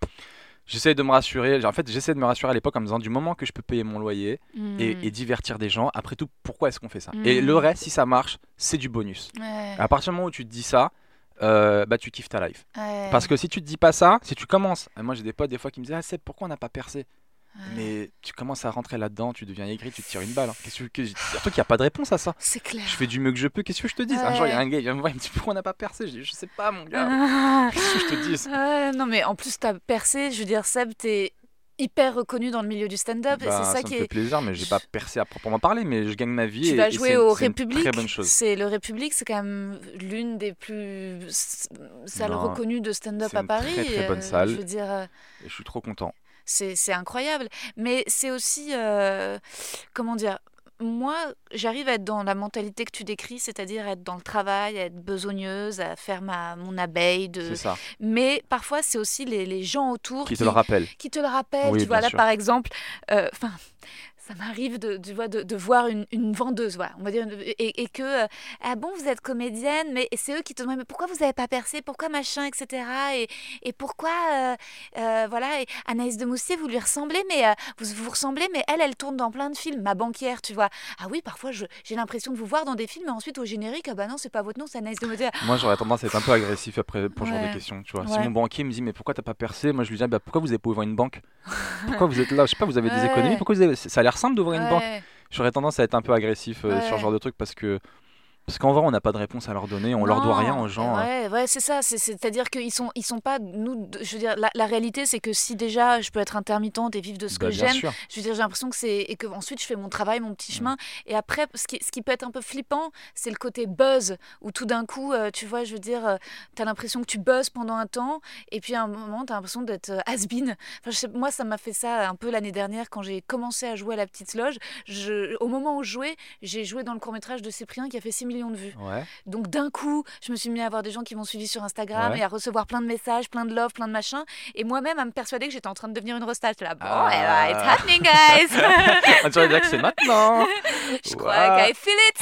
J'essaie de me rassurer. En fait, j'essaie de me rassurer à l'époque en me disant du moment que je peux payer mon loyer et divertir des gens, après tout, pourquoi est-ce qu'on fait ça ? Et le reste, si ça marche, c'est du bonus. Ouais. À partir du moment où tu te dis ça, tu kiffes ta life. Ouais. Parce que si tu te dis pas ça, si tu commences... Moi, j'ai des potes des fois qui me disent « Ah, Seb, pourquoi on n'a pas percé ?» Mais tu commences à rentrer là-dedans, tu deviens aigri, tu te tires une balle. Surtout qu'il n'y a pas de réponse à ça. C'est clair. Je fais du mieux que je peux. Qu'est-ce que je te dis ? Un jour, il y a un gars, il vient me voir, il me dit pourquoi on n'a pas percé ? Je dis je sais pas, mon gars. Qu'est-ce que je te dis ? Non, mais en plus, t'as percé. Je veux dire, Seb, t'es hyper reconnu dans le milieu du stand-up. Bah, et c'est ça qui me fait plaisir, mais j'ai pas percé à proprement parler, mais je gagne ma vie. Tu vas jouer au République. C'est une très bonne chose. Le République, c'est quand même l'une des plus salles reconnues de stand-up à Paris. C'est une très, très bonne salle. Je veux dire. Et je suis trop content. C'est incroyable, mais c'est aussi, moi j'arrive à être dans la mentalité que tu décris, c'est-à-dire à être dans le travail, à être besogneuse, à faire mon abeille. C'est ça. Mais parfois c'est aussi les gens autour qui te le rappellent. Oui, tu vois, là sûr. Par exemple, ça m'arrive de voir une vendeuse, voilà, on va dire, et que vous êtes comédienne, mais c'est eux qui te demandent mais pourquoi vous n'avez pas percé, pourquoi machin, etc. Et pourquoi et Anaïs de Moustier, vous lui ressemblez, mais vous ressemblez, mais elle tourne dans plein de films. Ma banquière, tu vois. Ah oui, parfois j'ai l'impression de vous voir dans des films, mais ensuite au générique, non, c'est pas votre nom, c'est Anaïs de Moustier. Moi, j'aurais tendance à être un peu agressif après pour ce genre de questions, tu vois. Ouais. Si mon banquier me dit mais pourquoi t'as pas percé, moi je lui dis pourquoi vous n'avez pas ouvert une banque, pourquoi vous êtes là, je sais pas, vous avez des économies, pourquoi vous avez... ça a l'air simple d'ouvrir une banque. J'aurais tendance à être un peu agressif sur ce genre de truc parce qu'en vrai on n'a pas de réponse à leur donner, on leur doit rien aux gens. C'est ça, c'est-à-dire qu'ils sont pas nous, je veux dire la réalité c'est que si déjà je peux être intermittente et vivre de ce que j'aime, sûr. Je veux dire j'ai l'impression que c'est et que ensuite je fais mon travail, mon petit chemin et après ce qui peut être un peu flippant, c'est le côté buzz où tout d'un coup tu vois, je veux dire tu as l'impression que tu buzzes pendant un temps et puis à un moment tu as l'impression d'être has-been. Moi ça m'a fait ça un peu l'année dernière quand j'ai commencé à jouer à la Petite Loge, au moment où je jouais, j'ai joué dans le court-métrage de Cyprien qui a fait 6 millions de vues. Ouais. Donc d'un coup, je me suis mis à avoir des gens qui m'ont suivi sur Instagram et à recevoir plein de messages, plein de love, plein de machin, et moi-même à me persuader que j'étais en train de devenir une rostage. Là, it's happening, guys. On dirait bien que c'est maintenant. Je crois que I feel it.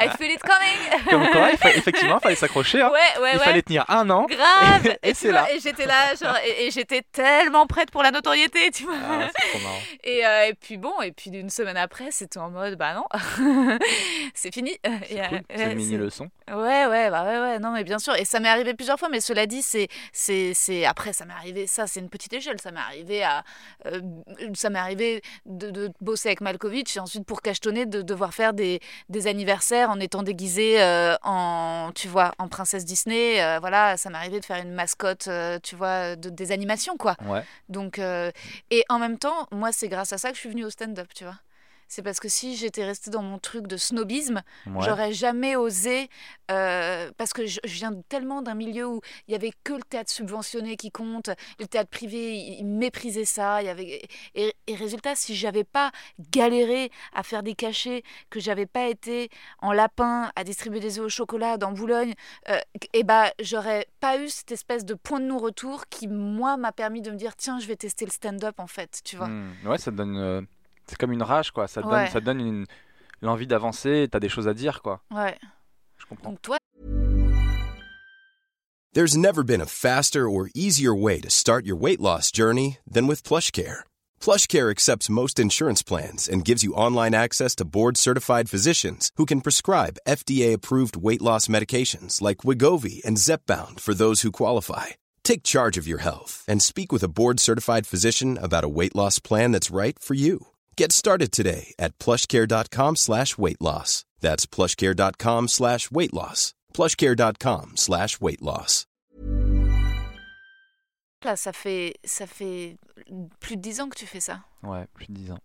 I feel it coming. Comme quoi, effectivement, il fallait s'accrocher. Hein. Il fallait tenir un an. Grave. Et c'est là. Et j'étais là, genre, et j'étais tellement prête pour la notoriété, tu vois. Ah, c'est trop marrant. Et puis une semaine après, c'était en mode, non, c'est fini. Cool. C'est une mini-leçon. Ouais, non mais bien sûr, et ça m'est arrivé plusieurs fois, mais cela dit, c'est après ça m'est arrivé, ça c'est une petite échelle, ça m'est arrivé de bosser avec Malkovich et ensuite pour cachetonner de devoir faire des anniversaires en étant déguisée en princesse Disney, ça m'est arrivé de faire une mascotte, des animations quoi. Ouais. Donc, et en même temps, moi c'est grâce à ça que je suis venue au stand-up, tu vois. C'est parce que si j'étais restée dans mon truc de snobisme, j'aurais jamais osé, parce que je viens tellement d'un milieu où il n'y avait que le théâtre subventionné qui compte, le théâtre privé, il méprisait ça. Et résultat, si je n'avais pas galéré à faire des cachets, que je n'avais pas été en lapin à distribuer des œufs au chocolat dans Boulogne, je n'aurais pas eu cette espèce de point de non-retour qui, moi, m'a permis de me dire « Tiens, je vais tester le stand-up, en fait. » Tu vois. Ça te donne... C'est comme une rage, quoi. Ça te donne l'envie d'avancer. T'as des choses à dire, quoi. Ouais. Je comprends. Donc toi... There's never been a faster or easier way to start your weight loss journey than with PlushCare. PlushCare accepts most insurance plans and gives you online access to board-certified physicians who can prescribe FDA-approved weight loss medications like Wegovy and Zepbound for those who qualify. Take charge of your health and speak with a board-certified physician about a weight loss plan that's right for you. Get started today at plushcare.com/weightloss. That's plushcare.com/weightloss. plushcare.com/weightloss. Là, ça fait plus de 10 ans que tu fais ça. Ouais, plus de 10 ans.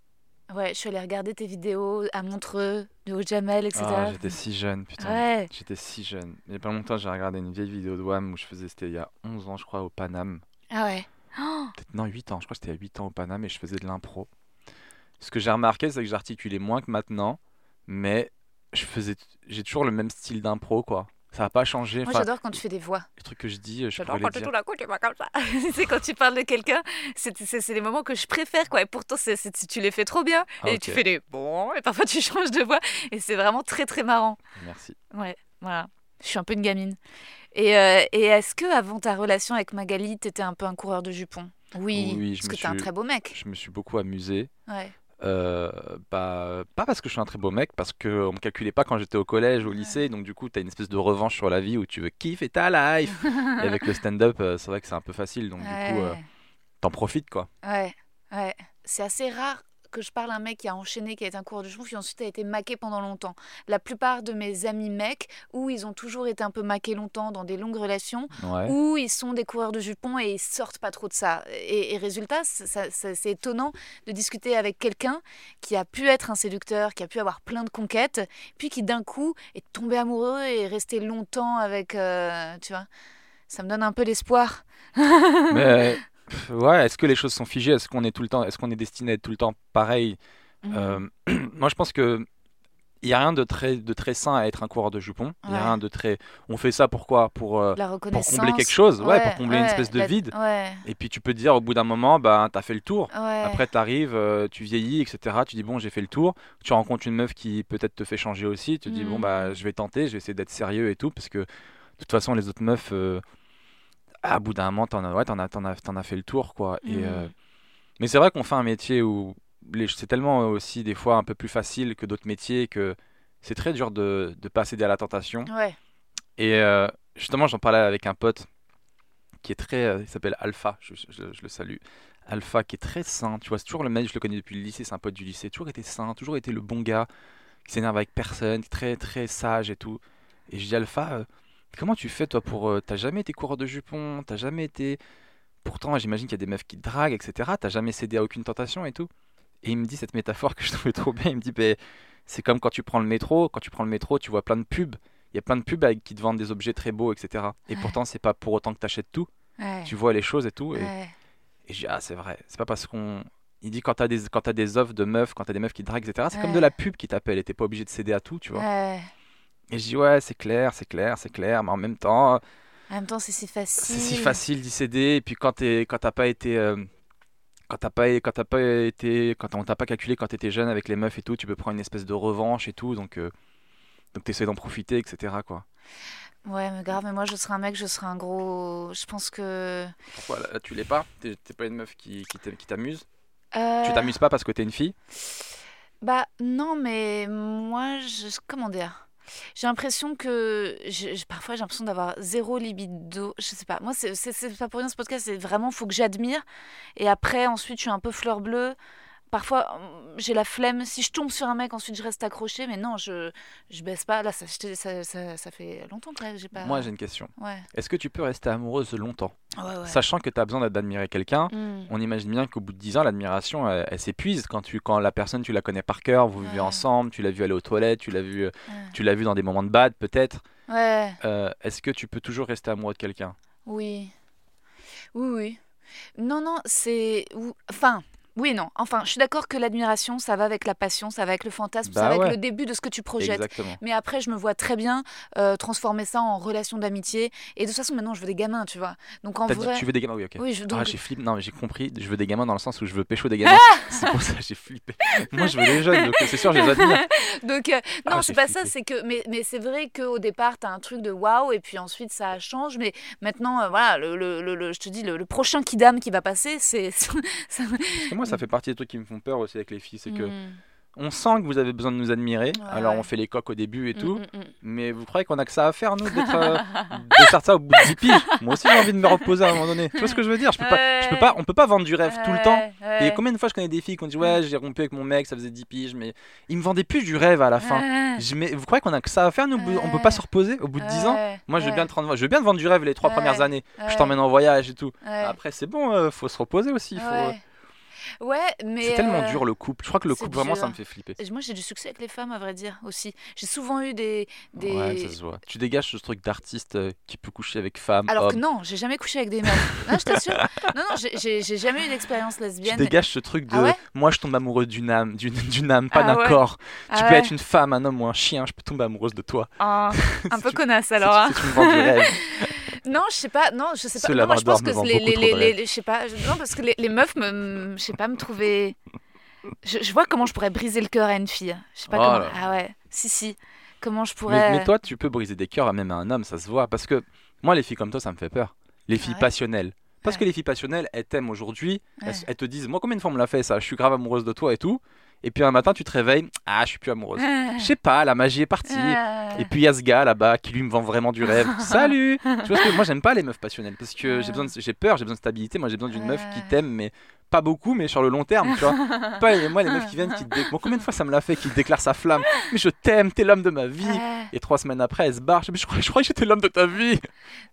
Ouais, je suis allée regarder tes vidéos à Montreux, de Haut-Jamel, etc. Ah, j'étais si jeune, putain. Ouais. J'étais si jeune. Il n'y a pas longtemps, j'ai regardé une vieille vidéo de WAM où je faisais, c'était il y a 11 ans, je crois, au Paname. Ah ouais. Peut-être, non, 8 ans. Je crois que c'était à 8 ans au Paname et je faisais de l'impro. Ce que j'ai remarqué, c'est que j'articulais moins que maintenant, mais j'ai toujours le même style d'impro, quoi. Ça n'a pas changé. Moi, j'adore quand tu fais des voix. Les trucs que je dis, je pourrais les dire. J'adore quand tout d'un coup, tu vas comme ça. C'est quand tu parles de quelqu'un, c'est les moments que je préfère, quoi. Et pourtant, tu les fais trop bien. Ah, et okay. Tu fais des bons, et parfois tu changes de voix. Et c'est vraiment très, très marrant. Merci. Ouais, voilà. Je suis un peu une gamine. Et est-ce que avant ta relation avec Magali, tu étais un peu un coureur de jupons ? Oui, parce que tu es un très beau mec. Je me suis beaucoup amusé. Ouais. Pas parce que je suis un très beau mec, parce qu'on me calculait pas quand j'étais au collège, au lycée, ouais. Donc du coup t'as une espèce de revanche sur la vie où tu veux kiffer ta life. Et avec le stand-up, c'est vrai que c'est un peu facile, donc ouais. Du coup t'en profites, quoi. Ouais, c'est assez rare que je parle à un mec qui a enchaîné, qui a été un coureur de jupons, puis ensuite a été maqué pendant longtemps. La plupart de mes amis mecs, où ils ont toujours été un peu maqués longtemps dans des longues relations, ouais. Où ils sont des coureurs de jupons et ils sortent pas trop de ça. Et résultat, c'est étonnant de discuter avec quelqu'un qui a pu être un séducteur, qui a pu avoir plein de conquêtes, puis qui d'un coup est tombé amoureux et est resté longtemps avec... tu vois, ça me donne un peu l'espoir. Mais... Ouais, est-ce que les choses sont figées ? Est-ce qu'on est tout le temps, est-ce qu'on est destiné à être tout le temps pareil ? Moi, je pense que il y a rien de très sain à être un coureur de jupons. Il y a rien de très. On fait ça pourquoi ? Pour combler quelque chose, pour combler une espèce de vide. Ouais. Et puis tu peux te dire au bout d'un moment, t'as fait le tour. Ouais. Après, t'arrives, tu vieillis, etc. Tu dis bon, j'ai fait le tour. Tu rencontres une meuf qui peut-être te fait changer aussi. Tu te dis bon je vais tenter, je vais essayer d'être sérieux et tout, parce que de toute façon les autres meufs. À bout d'un moment, t'en as fait le tour, quoi. Et, mais c'est vrai qu'on fait un métier où c'est tellement aussi des fois un peu plus facile que d'autres métiers, que c'est très dur de ne pas céder à la tentation. Ouais. Et justement, j'en parlais avec un pote qui est très... il s'appelle Alpha, je le salue. Alpha qui est très sain, tu vois. C'est toujours le mec, je le connais depuis le lycée, c'est un pote du lycée. Toujours été sain, toujours été le bon gars, qui s'énerve avec personne, qui est très, très sage et tout. Et je dis Alpha... comment tu fais, toi, pour... t'as jamais été coureur de jupons, t'as jamais été... Pourtant, j'imagine qu'il y a des meufs qui te draguent, etc. T'as jamais cédé à aucune tentation et tout. Et il me dit cette métaphore que je trouvais trop bien. Il me dit, c'est comme quand tu prends le métro. Quand tu prends le métro, tu vois plein de pubs. Il y a plein de pubs qui te vendent des objets très beaux, etc. Et pourtant, c'est pas pour autant que t'achètes tout. Ouais. Tu vois les choses et tout. Et je dis, c'est vrai. C'est pas parce qu'on... Il dit, quand t'as des offres de meufs, quand t'as des meufs qui draguent, etc., c'est comme de la pub qui t'appelle et t'es pas obligé de céder à tout, tu vois. Et je dis, c'est clair, mais en même temps c'est si facile. C'est si facile d'y céder, et puis quand on t'a pas calculé quand t'étais jeune avec les meufs et tout, tu peux prendre une espèce de revanche et tout, donc t'essaies d'en profiter, etc., quoi. Ouais, mais grave, mais moi je serais un mec, je serais un gros... Je pense que... Pourquoi, là, tu l'es pas ? T'es pas une meuf qui t'amuse ? Tu t'amuses pas parce que t'es une fille ? Non, mais moi, comment dire ? J'ai l'impression que parfois j'ai l'impression d'avoir zéro libido, je sais pas. Moi c'est pas pour rien ce podcast, c'est vraiment faut que j'admire, et après ensuite je suis un peu fleur bleue. Parfois j'ai la flemme, si je tombe sur un mec ensuite je reste accrochée, mais non, je baisse pas là, ça fait longtemps que j'ai pas. Moi j'ai une question. Ouais. Est-ce que tu peux rester amoureuse longtemps, sachant que tu as besoin d'admirer quelqu'un? On imagine bien qu'au bout de 10 ans l'admiration elle s'épuise quand la personne tu la connais par cœur, vous vivez ensemble, tu l'as vu aller aux toilettes, tu l'as vu dans des moments de bad peut-être. Ouais. Est-ce que tu peux toujours rester amoureux de quelqu'un? Oui. Non, c'est enfin... Oui, non. Enfin, je suis d'accord que l'admiration, ça va avec la passion, ça va avec le fantasme, ça va avec le début de ce que tu projettes. Exactement. Mais après, je me vois très bien transformer ça en relation d'amitié. Et de toute façon, maintenant, je veux des gamins, tu vois. Donc, en vrai... Tu veux des gamins, oui, ok. Oui, j'ai flippé. Non, mais j'ai compris. Je veux des gamins dans le sens où je veux pécho des gamins. C'est pour ça que j'ai flippé. Moi, je veux des jeunes, donc c'est sûr, je les admire. Donc, non, c'est pas flippé. Ça. C'est que... mais c'est vrai qu'au départ, t'as un truc de waouh, et puis ensuite, ça change. Mais maintenant, voilà, je te dis, le prochain kidam qui va passer, c'est... Moi, ça fait partie des trucs qui me font peur aussi avec les filles, c'est que on sent que vous avez besoin de nous admirer, on fait les coques au début et tout, mais vous croyez qu'on a que ça à faire, nous, de faire ça au bout de 10 piges? Moi aussi j'ai envie de me reposer à un moment donné, tu vois ce que je veux dire? Je peux pas, on peut pas vendre du rêve tout le temps. Et combien de fois je connais des filles qui ont dit j'ai rompu avec mon mec, ça faisait 10 piges, mais il me vendait plus du rêve à la fin. Mais vous croyez qu'on a que ça à faire, nous? On peut pas se reposer au bout de 10 ans? Moi je veux bien te vendre du rêve les 3 premières années, je t'emmène en voyage et tout, après c'est bon, faut se reposer aussi, faut... Ouais, mais c'est tellement dur le couple. Je crois que le couple vraiment ça me fait flipper. Moi j'ai du succès avec les femmes à vrai dire aussi. J'ai souvent eu des... Ouais, ça se voit. Tu dégages ce truc d'artiste qui peut coucher avec femmes. Alors que non, j'ai jamais couché avec des mecs. Non, je t'assure. Non, j'ai jamais eu d'expérience lesbienne. Tu dégages ce truc de moi je tombe amoureux d'une âme, pas d'un corps. Tu peux être une femme, un homme ou un chien, je peux tomber amoureuse de toi. Un peu connasse alors. Hein. Tu me vends du rêve. Non, je sais pas. Non, je sais pas. Non, moi, je pense que je sais pas. Non, parce que les meufs, je sais pas, me trouver. Je vois comment je pourrais briser le cœur à une fille. Je sais pas comment. Ah ouais. Si. Comment je pourrais. Mais toi, tu peux briser des cœurs à même à un homme, ça se voit. Parce que moi, les filles comme toi, ça me fait peur. Les filles passionnelles. Parce que les filles passionnelles, elles t'aiment aujourd'hui. Elles te disent, moi, combien de fois on me l'a fait ça ? Je suis grave amoureuse de toi et tout. Et puis un matin, tu te réveilles, je suis plus amoureuse. Je sais pas, la magie est partie. Et puis il y a ce gars là-bas qui lui me vend vraiment du rêve. Salut. Tu vois, moi j'aime pas les meufs passionnelles parce que j'ai peur, j'ai besoin de stabilité. Moi j'ai besoin d'une meuf qui t'aime, mais pas beaucoup, mais sur le long terme, tu vois. Pas moi les meufs qui viennent, qui te combien de fois ça me l'a fait, qui te déclare sa flamme. Mais je t'aime, t'es l'homme de ma vie. Et 3 semaines après, elle se barre. Je crois que j'étais l'homme de ta vie.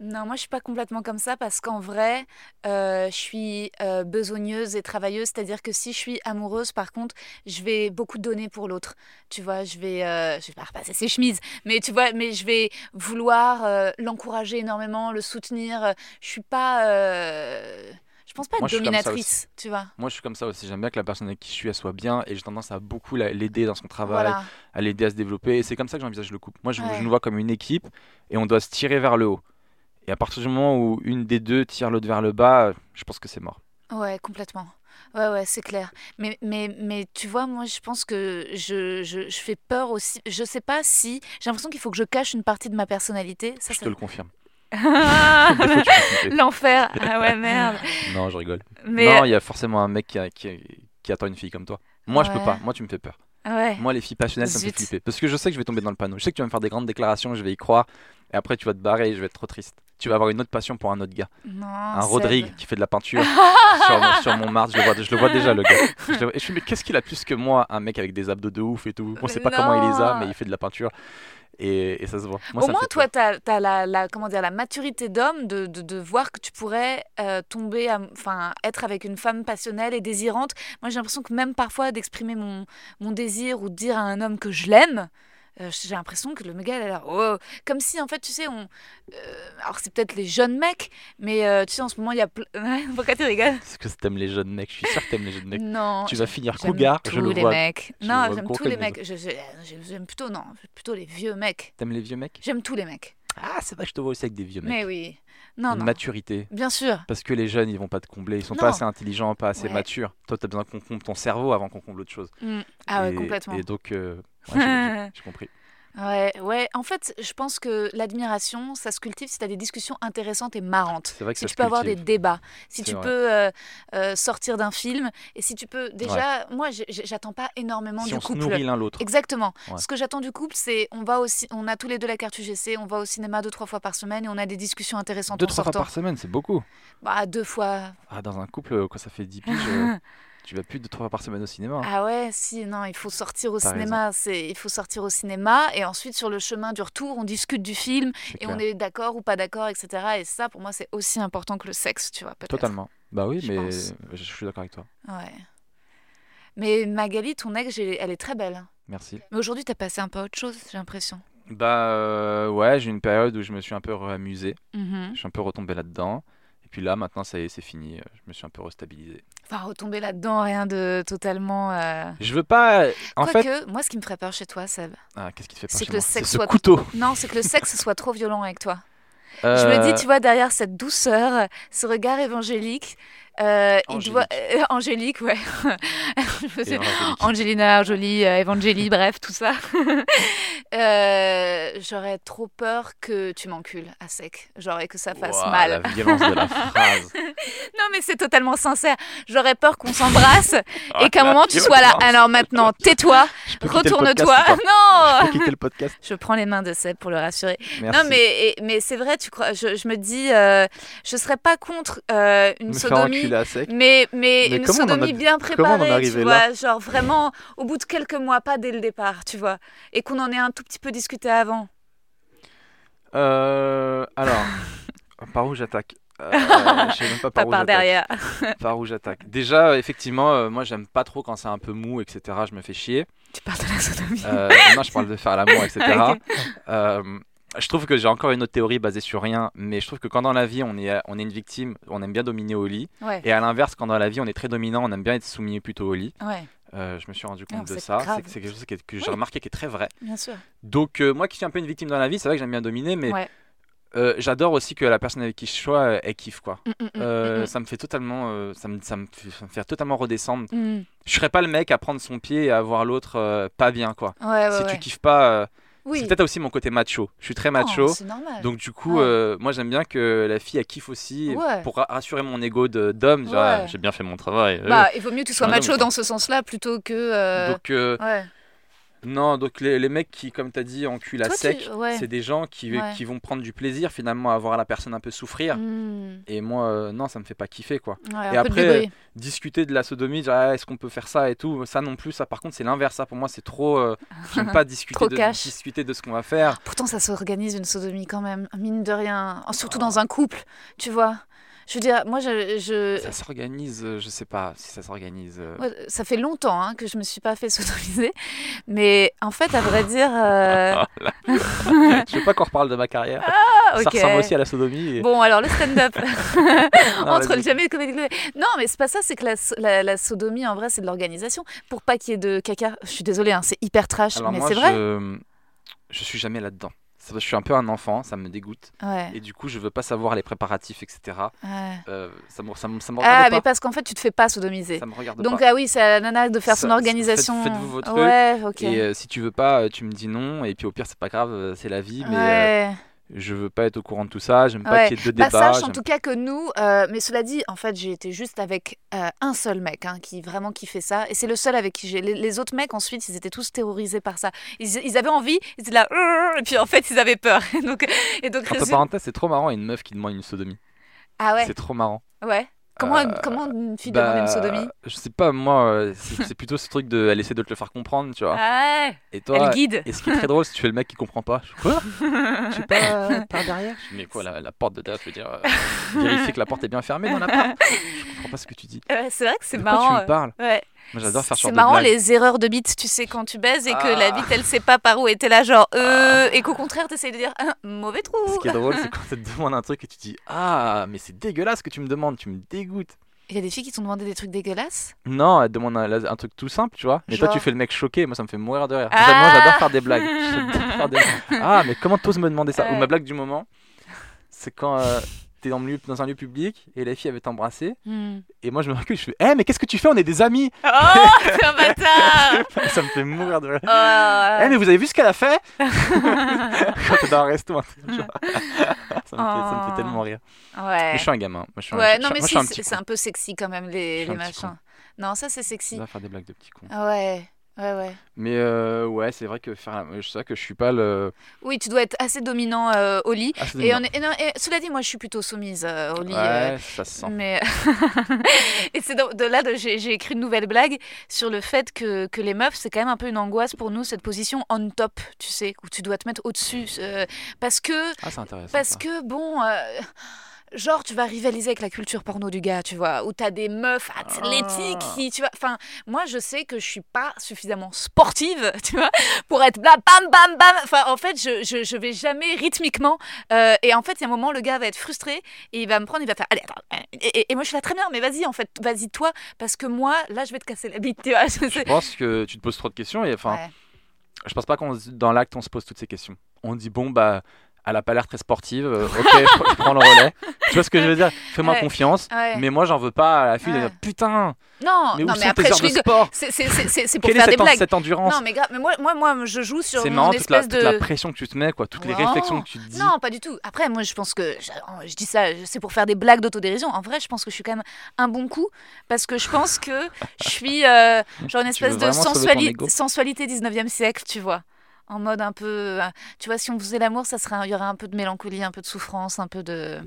Non, moi je suis pas complètement comme ça parce qu'en vrai, je suis besogneuse et travailleuse. C'est-à-dire que si je suis amoureuse, par contre, je vais beaucoup donner pour l'autre, tu vois, je vais pas repasser ses chemises, mais tu vois, mais je vais vouloir l'encourager énormément, le soutenir, je suis pas, je pense pas être dominatrice, tu vois. Moi je suis comme ça aussi, j'aime bien que la personne avec qui je suis, elle soit bien, et j'ai tendance à beaucoup l'aider dans son travail, voilà. À l'aider à se développer, et c'est comme ça que j'envisage le couple. Moi je nous vois comme une équipe, et on doit se tirer vers le haut, et à partir du moment où une des deux tire l'autre vers le bas, je pense que c'est mort. Ouais, complètement. Ouais, c'est clair. Mais tu vois, moi, je pense que je fais peur aussi. Je sais pas si... J'ai l'impression qu'il faut que je cache une partie de ma personnalité. Je te le confirme. L'enfer. Ah ouais, merde. Non, je rigole. Mais... Non, il y a forcément un mec qui attend une fille comme toi. Moi, je peux pas. Moi, tu me fais peur. Ouais. Moi, les filles passionnelles, ça me fait flipper. Parce que je sais que je vais tomber dans le panneau. Je sais que tu vas me faire des grandes déclarations, je vais y croire. Et après, tu vas te barrer et je vais être trop triste. Tu vas avoir une autre passion pour un autre gars. Non, un Rodrigue qui fait de la peinture sur Montmartre. Je le vois déjà, le gars. Et je me dis, mais qu'est-ce qu'il a plus que moi ? Un mec avec des abdos de ouf et tout. On sait pas comment il les a, mais il fait de la peinture. Et ça se voit. Moi, au moins, toi, t'as la maturité d'homme de voir que tu pourrais être avec une femme passionnelle et désirante. Moi, j'ai l'impression que même parfois, d'exprimer mon désir ou de dire à un homme que je l'aime, j'ai l'impression que le mec, elle a l'air... Oh. Comme si, en fait, tu sais, on... alors, c'est peut-être les jeunes mecs, mais tu sais, en ce moment, il y a... Pourquoi tu rigoles ? Parce que t'aimes les jeunes mecs. Je suis sûre que t'aimes les jeunes mecs. Non. Tu vas finir cougar, je le vois. Non, j'aime tous les mecs. J'aime plutôt... Non, plutôt les vieux mecs. T'aimes les vieux mecs ? J'aime tous les mecs. Ah, c'est vrai que je te vois aussi avec des vieux mecs. Mais oui. Non. Maturité. Bien sûr. Parce que les jeunes, ils vont pas te combler. Ils sont pas assez intelligents, pas assez matures. Toi, t'as besoin qu'on comble ton cerveau avant qu'on comble autre chose. Ah ouais, complètement. Et donc... Ouais, j'ai compris. Ouais. En fait, je pense que l'admiration, ça se cultive si tu as des discussions intéressantes et marrantes. C'est vrai que si tu peux avoir des débats, si tu peux sortir d'un film, et si tu peux déjà. Ouais. Moi, j'attends pas énormément du couple. On se nourrit l'un l'autre. Exactement. Ouais. Ce que j'attends du couple, c'est on a tous les deux la carte UGC, on va au cinéma 2-3 fois par semaine et on a des discussions intéressantes. 2-3 fois par semaine, c'est beaucoup. Bah 2 fois. Ah, dans un couple, quoi, ça fait 10 piges. Tu vas plus de 3 fois par semaine au cinéma. Hein. Ah ouais, si, non, il faut sortir au cinéma. Il faut sortir au cinéma et ensuite sur le chemin du retour, on discute du film on est d'accord ou pas d'accord, etc. Et ça, pour moi, c'est aussi important que le sexe, tu vois, peut-être. Totalement. Bah oui, mais je suis d'accord avec toi. Ouais. Mais Magali, ton ex, elle est très belle. Merci. Mais aujourd'hui, t'as passé un peu à autre chose, j'ai l'impression. Bah ouais, j'ai eu une période où je me suis un peu amusé. Je suis un peu retombé là-dedans. Puis là, maintenant, ça y est, c'est fini. Je me suis un peu restabilisé. Enfin, retomber là-dedans, rien de totalement... Je veux pas... Quoique, moi, ce qui me ferait peur chez toi, Seb... Ah, qu'est-ce qui te fait peur chez moi ? C'est ce couteau. Non, c'est que le sexe soit trop violent avec toi. Je me dis, tu vois, derrière cette douceur, ce regard évangélique, Angélique, ouais. Angelina, Jolie, Evangélie, bref, tout ça. J'aurais trop peur que tu m'encules à sec. J'aurais que ça fasse mal. La violence de la phrase. Non, mais c'est totalement sincère. J'aurais peur qu'on s'embrasse et qu'à un moment tu sois là. Alors maintenant, tais-toi, retourne-toi. Non. Je peux quitter le podcast. Je prends les mains de Seb pour le rassurer. Merci. Non, mais c'est vrai. Tu crois Je me dis, je serais pas contre une sodomie. Mais une sodomie bien préparée, tu vois, genre vraiment au bout de quelques mois, pas dès le départ, tu vois, et qu'on en ait un tout petit peu discuté avant. Alors, par où j'attaque ? Je sais même pas par où derrière. Par où j'attaque. Déjà, effectivement, moi, j'aime pas trop quand c'est un peu mou, etc. Je me fais chier. Tu parles de la sodomie. Non, je parle de faire l'amour, etc. Okay. Je trouve que j'ai encore une autre théorie basée sur rien, mais je trouve que quand dans la vie on est une victime, on aime bien dominer au lit, ouais. Et à l'inverse, quand dans la vie on est très dominant, on aime bien être soumis plutôt au lit. Ouais. Je me suis rendu compte de ça. C'est quelque chose que j'ai remarqué qui est très vrai. Bien sûr. Donc moi qui suis un peu une victime dans la vie, c'est vrai que j'aime bien dominer, mais ouais. J'adore aussi que la personne avec qui je suis, elle kiffe quoi. Ça me fait totalement, ça me fait totalement redescendre. Je serais pas le mec à prendre son pied et à voir l'autre pas bien quoi. Ouais, si tu kiffes pas. Oui. C'est peut-être aussi mon côté macho. Je suis très macho. C'est normal. Donc du coup, moi j'aime bien que la fille elle kiffe aussi pour rassurer mon ego d'homme. Genre, j'ai bien fait mon travail. Bah, il vaut mieux que tu sois macho dans ce sens-là plutôt que. Non, donc les mecs qui, comme t'as dit, enculent à sec, c'est des gens qui vont prendre du plaisir finalement à voir la personne un peu souffrir. Et moi, non, ça me fait pas kiffer quoi. Ouais, et après, discuter de la sodomie, genre, est-ce qu'on peut faire ça et tout, ça non plus, ça par contre c'est l'inverse, ça pour moi c'est trop. J'aime pas discuter de ce qu'on va faire. Pourtant ça s'organise une sodomie quand même, mine de rien, surtout dans un couple, tu vois. Je veux dire, moi, ça s'organise, je sais pas si ça s'organise. Ouais, ça fait longtemps que je me suis pas fait sodomiser, mais en fait, à vrai dire, je veux pas qu'on reparle de ma carrière. Ah, okay. Ça ressemble aussi à la sodomie. Et... Bon, alors le stand-up entre le jamais et le comédie. Non, mais c'est pas ça. C'est que la sodomie, en vrai, c'est de l'organisation pour pas qu'il y ait de caca. Je suis désolée, c'est hyper trash, alors, mais moi, c'est vrai. Je suis jamais là-dedans. Je suis un peu un enfant, ça me dégoûte. Ouais. Et du coup, je veux pas savoir les préparatifs, etc. Ouais. Ça me regarde pas. Ah, mais parce qu'en fait, tu te fais pas sodomiser. Ça me regarde pas. Donc, ah oui, c'est à la nana de faire son organisation. Faites-vous votre truc. Okay. Et si tu veux pas, tu me dis non. Et puis au pire, c'est pas grave, c'est la vie. Mais je veux pas être au courant de tout ça. J'aime pas qu'il y ait de débat. Sache en tout cas que nous... mais cela dit, en fait, j'ai été juste avec un seul mec qui vraiment kiffait ça. Et c'est le seul avec qui j'ai... Les autres mecs, ensuite, ils étaient tous terrorisés par ça. Ils avaient envie, ils étaient là... Et puis en fait, ils avaient peur. Et donc, entre parenthèses, c'est trop marrant, une meuf qui demande une sodomie. Ah ouais. C'est trop marrant. Ouais. Comment une fille demande une sodomie? Je sais pas, moi, c'est plutôt ce truc de elle essaie de te le faire comprendre, tu vois. Ouais. Et toi, elle guide. Et ce qui est très drôle, si tu fais le mec qui comprend pas. Quoi? Je sais pas, par derrière. Mais quoi, la porte de taf, je veux dire, vérifier que la porte est bien fermée dans la porte. Je comprends pas ce que tu dis. C'est vrai que c'est marrant. Pourquoi tu me parles? Ouais. Moi, j'adore faire c'est marrant les erreurs de bite, tu sais, quand tu baises et que la bite elle sait pas par où était là, genre et qu'au contraire t'essayes de dire mauvais trou. Ce qui est drôle, c'est quand tu te demandes un truc et tu dis mais c'est dégueulasse ce que tu me demandes, tu me dégoûtes. Il y a des filles qui t'ont demandé des trucs dégueulasses? Non, elles te demandent un truc tout simple, tu vois. Mais genre... toi, tu fais le mec choqué. Moi, ça me fait mourir de rire. Moi, j'adore faire des blagues. Mais comment t'oses me demander ça? Ou ma blague du moment, c'est quand. T'es dans un lieu public et la fille avait t'embrassé et moi je me recule, je fais mais qu'est-ce que tu fais, on est des amis. Oh c'est un bâtard. Ça me fait mourir de rire. Mais vous avez vu ce qu'elle a fait? Quand t'es dans un resto, ça me fait tellement rire. Mais je suis un gamin, c'est un peu sexy quand même les machins. Non ça c'est sexy. On va faire des blagues de petits cons. Ouais. Mais c'est vrai que je suis pas le. Oui, tu dois être assez dominant au lit. Et cela dit, moi, je suis plutôt soumise au lit. Ça se sent. Mais et c'est j'ai écrit une nouvelle blague sur le fait que les meufs, c'est quand même un peu une angoisse pour nous cette position on top, tu sais, où tu dois te mettre au-dessus, parce que. Ah, c'est intéressant. Parce que bon. Genre, tu vas rivaliser avec la culture porno du gars, tu vois, où t'as des meufs athlétiques qui, tu vois... Enfin, moi, je sais que je suis pas suffisamment sportive, tu vois, pour être là, bam, bam, bam. Enfin, en fait, je vais jamais rythmiquement. Et en fait, il y a un moment, le gars va être frustré et il va me prendre, il va faire... Allez, attends. Et moi, je suis là, très bien, mais vas-y, en fait, vas-y, toi, parce que moi, là, je vais te casser la bite, tu vois. Je pense que tu te poses trop de questions et, enfin, je pense pas dans l'acte, on se pose toutes ces questions. On dit, bon, bah... Elle a pas l'air très sportive, ok, je prends le relais. Tu vois ce que je veux dire? Fais-moi confiance, mais moi j'en veux pas à la fille de dire putain. Non, mais où sont tes heures de sport? C'est pour faire des blagues. Quelle est cette endurance? Non, mais grave, mais moi je joue sur mon espèce de. C'est marrant toute la pression que tu te mets, quoi, toutes les réflexions que tu te dis. Non, pas du tout. Après, moi je pense que je dis ça, c'est pour faire des blagues d'autodérision. En vrai, je pense que je suis quand même un bon coup parce que je pense que je suis genre une espèce de sensualité 19e siècle, tu vois. En mode un peu, tu vois, si on faisait l'amour, il y aurait un peu de mélancolie, un peu de souffrance, un peu de,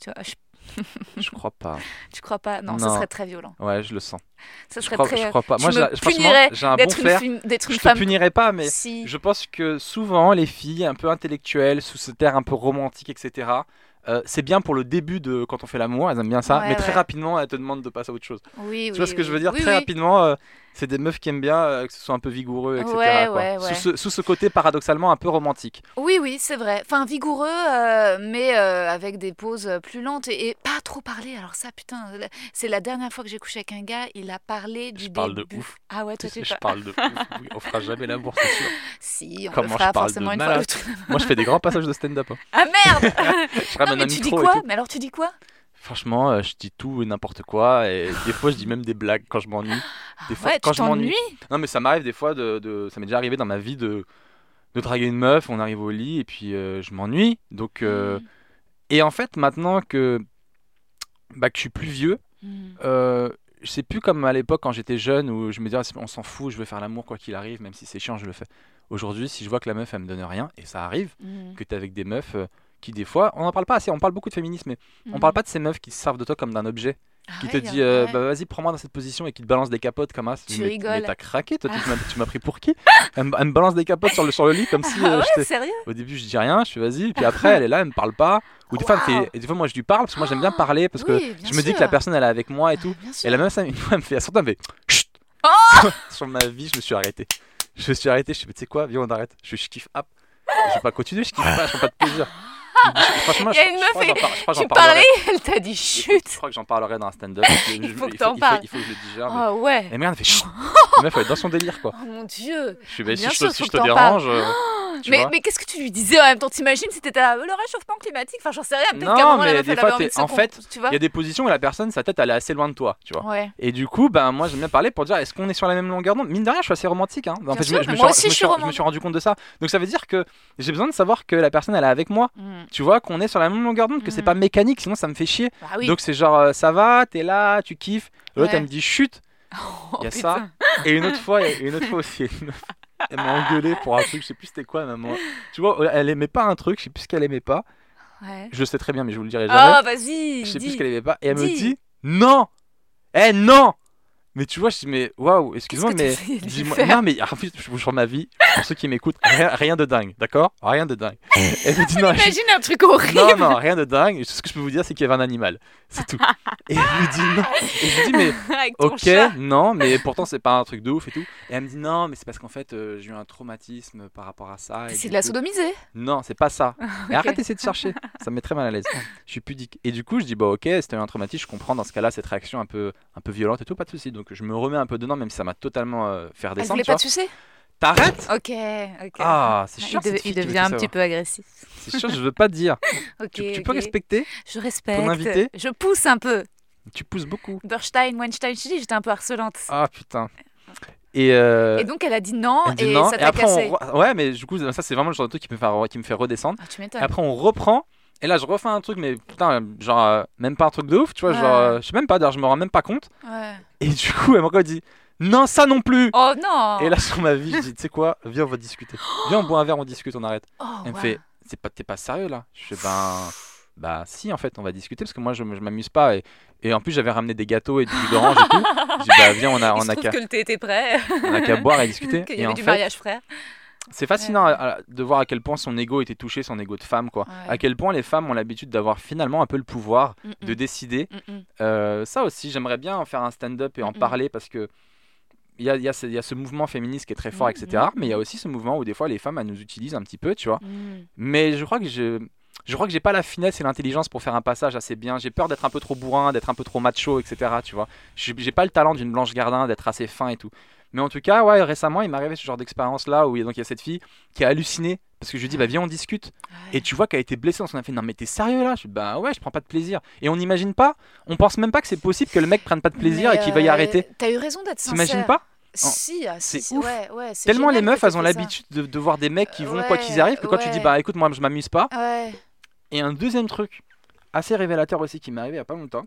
tu vois. Je crois pas. Tu crois pas? Non, ça serait très violent. Ouais, je le sens. Je crois pas. Moi, je punirais. J'ai un bon fer. Je te punirais pas, mais je pense que souvent les filles un peu intellectuelles, sous cet air un peu romantique, etc. c'est bien pour le début de quand on fait l'amour, elles aiment bien ça, ouais, mais très rapidement elles te demandent de passer à autre chose. Tu vois ce que je veux dire, très rapidement c'est des meufs qui aiment bien que ce soit un peu vigoureux, etc. Sous ce côté paradoxalement un peu romantique. Oui, c'est vrai. Enfin vigoureux, mais avec des pauses plus lentes et pas trop parler. Alors ça, putain, c'est la dernière fois que j'ai couché avec un gars, il a parlé du début. Je parle de ouf. Ah ouais, toi tu sais pas. Je parle de ouf. Oui, on fera jamais l'amour, c'est sûr. Si, on le fera forcément une fois. Moi je fais des grands passages de stand-up. Hein. Ah merde. Non, mais tu dis quoi ? Mais alors tu dis quoi ? Franchement, je dis tout et n'importe quoi, et des fois je dis même des blagues quand je m'ennuie. Non mais ça m'arrive des fois ça m'est déjà arrivé dans ma vie de draguer une meuf, on arrive au lit et puis je m'ennuie. Donc et en fait maintenant que je suis plus vieux, c'est plus comme à l'époque quand j'étais jeune où je me disais on s'en fout, je vais faire l'amour quoi qu'il arrive, même si c'est chiant je le fais. Aujourd'hui, si je vois que la meuf elle me donne rien, et ça arrive que t'es avec des meufs qui des fois, on n'en parle pas assez, on parle beaucoup de féminisme, mais on parle pas de ces meufs qui se servent de toi comme d'un objet, qui te dit bah vas-y prends-moi dans cette position et qui te balance des capotes comme ça. Tu rigoles. Mais t'as craqué, toi, tu m'as pris pour qui? Elle me balance des capotes sur le lit comme si sérieux. Au début je dis rien, je fais vas-y, puis après elle est là, elle me parle pas. Ou des fois, et des fois moi je lui parle parce que moi j'aime bien parler parce que je me dis que la personne elle est avec moi et tout. Et la même fois, une fois elle me fait chut. Sur ma vie, je me suis arrêté, je sais, tu sais quoi, viens on arrête. Je kiffe, hop. Je vais pas continuer, je kiffe pas, je prends pas de plaisir. Franchement, il y a une meuf tu parlais, elle t'a dit chut. Je crois que j'en parlerai dans un stand-up. Il faut que je le digère. Ah ouais. Et merde, elle fait chut. La meuf, elle est dans son délire quoi. Oh mon dieu. Je suis si je te dérange. Mais qu'est-ce que tu lui disais en même temps? T'imagines si t'étais là, le réchauffement climatique, enfin j'en sais rien, peut-être qu'à un moment la meuf elle avait envie de se comprendre. En fait, il y a des positions où la personne, sa tête elle est assez loin de toi, tu vois. Ouais. Et du coup, ben moi j'aime bien parler pour dire est-ce qu'on est sur la même longueur d'onde? Mine de rien, je suis assez romantique hein. En fait, je me suis rendu compte de ça. Donc ça veut dire que j'ai besoin de savoir que la personne elle est avec moi. Tu vois qu'on est sur la même longueur d'onde, que c'est pas mécanique, sinon ça me fait chier. Bah oui. Donc c'est genre ça va, t'es là, tu kiffes. L'autre elle me dit chut. Il y a ça. Et une autre fois aussi. Elle m'a engueulé pour un truc, je sais plus c'était quoi, maman. Tu vois, elle aimait pas un truc, je sais plus ce qu'elle aimait pas. Ouais. Je sais très bien, mais je vous le dirai jamais. Ah, vas-y. Je sais plus ce qu'elle aimait pas. Et elle me dit non. Non. Mais tu vois, je dis mais waouh, excuse-moi, mais dis-moi. Non, mais en fait, je vous jure ma vie, pour ceux qui m'écoutent, rien de dingue, d'accord? Rien de dingue. Elle me dit non. Imagine un truc horrible. Non, rien de dingue. Tout ce que je peux vous dire, c'est qu'il y avait un animal. C'est tout. Et elle me dit non. Et je lui dis mais ok, non, mais pourtant c'est pas un truc de ouf et tout. Et elle me dit non, mais c'est parce qu'en fait j'ai eu un traumatisme par rapport à ça. C'est de la sodomiser? Non, c'est pas ça. Okay. Et arrête d'essayer de chercher. Ça me met très mal à l'aise. Je suis pudique. Et du coup, je dis bah ok, c'était un traumatisme, je comprends dans ce cas-là cette réaction un peu violente et tout, pas de souci. Donc je me remets un peu dedans, même si ça m'a totalement fait redescendre. Elle voulait pas sucer? T'arrêtes? Ok. Ah, c'est chiant. Il devient un petit peu agressif. C'est chiant, je veux pas te dire. Tu peux respecter. Je respecte. Ton invité. Je pousse un peu. Tu pousses beaucoup. Bernstein, Weinstein, je dis, j'étais un peu harcelante. Ah putain. Et donc elle a dit non, et non, ça t'a cassé. Ouais, mais du coup, ça c'est vraiment le genre de truc qui me fait redescendre. Ah, tu m'étonnes. Et après on reprend. Et là, je refais un truc, mais putain, genre, même pas un truc de ouf, tu vois, genre, je sais même pas, d'ailleurs, je me rends même pas compte. Ouais. Et du coup, elle m'a encore dit, non, ça non plus. Oh non. Et là, sur ma vie, je dis, tu sais quoi, viens, on va discuter. Viens, on boit un verre, on discute, on arrête. Elle me fait, t'es pas sérieux là? Je fais, bah si, en fait, on va discuter, parce que moi, je m'amuse pas. Et en plus, j'avais ramené des gâteaux et du jus d'orange et tout. Je dis, bah viens, on a qu'à. Que le thé était prêt. On a qu'à boire et discuter. Qu'il y avait du mariage frère. C'est fascinant de voir à quel point son ego était touché, son ego de femme, quoi. Ouais. À quel point les femmes ont l'habitude d'avoir finalement un peu le pouvoir de décider. Ça aussi, j'aimerais bien en faire un stand-up et en parler parce que il y a ce mouvement féministe qui est très fort, etc. Mais il y a aussi ce mouvement où des fois les femmes elles nous utilisent un petit peu, tu vois. Mais je crois que j'ai pas la finesse et l'intelligence pour faire un passage assez bien. J'ai peur d'être un peu trop bourrin, d'être un peu trop macho, etc. Tu vois. J'ai pas le talent d'une Blanche Gardin, d'être assez fin et tout. Mais en tout cas, ouais, récemment, il m'est arrivé ce genre d'expérience là où il y a cette fille qui a halluciné parce que je lui dis bah viens on discute et tu vois qu'elle a été blessée, on s'en a fait non mais t'es sérieux là, je dis bah ouais je prends pas de plaisir et on n'imagine pas, on pense même pas que c'est possible que le mec prenne pas de plaisir et qu'il veuille arrêter. T'as eu raison d'être sincère. T'imagines pas? Si, ouf. Ouais, c'est tellement les meufs elles ont l'habitude de voir des mecs qui vont quoi qu'ils arrivent que quand tu dis bah écoute moi je m'amuse pas. Et un deuxième truc assez révélateur aussi qui m'est arrivé il y a pas longtemps,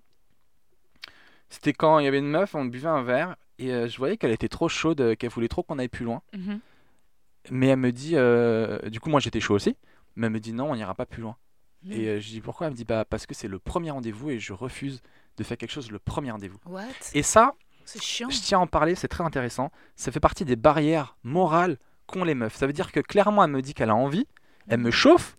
c'était quand il y avait une meuf, on buvait un verre. Et je voyais qu'elle était trop chaude, qu'elle voulait trop qu'on aille plus loin. Mais elle me dit... du coup, moi, j'étais chaud aussi. Mais elle me dit, non, on n'ira pas plus loin. Et je dis, pourquoi? Elle me dit, bah, parce que c'est le premier rendez-vous et je refuse de faire quelque chose le premier rendez-vous. What? Et ça, c'est chiant. Je tiens à en parler, c'est très intéressant. Ça fait partie des barrières morales qu'ont les meufs. Ça veut dire que clairement, elle me dit qu'elle a envie. Elle me chauffe.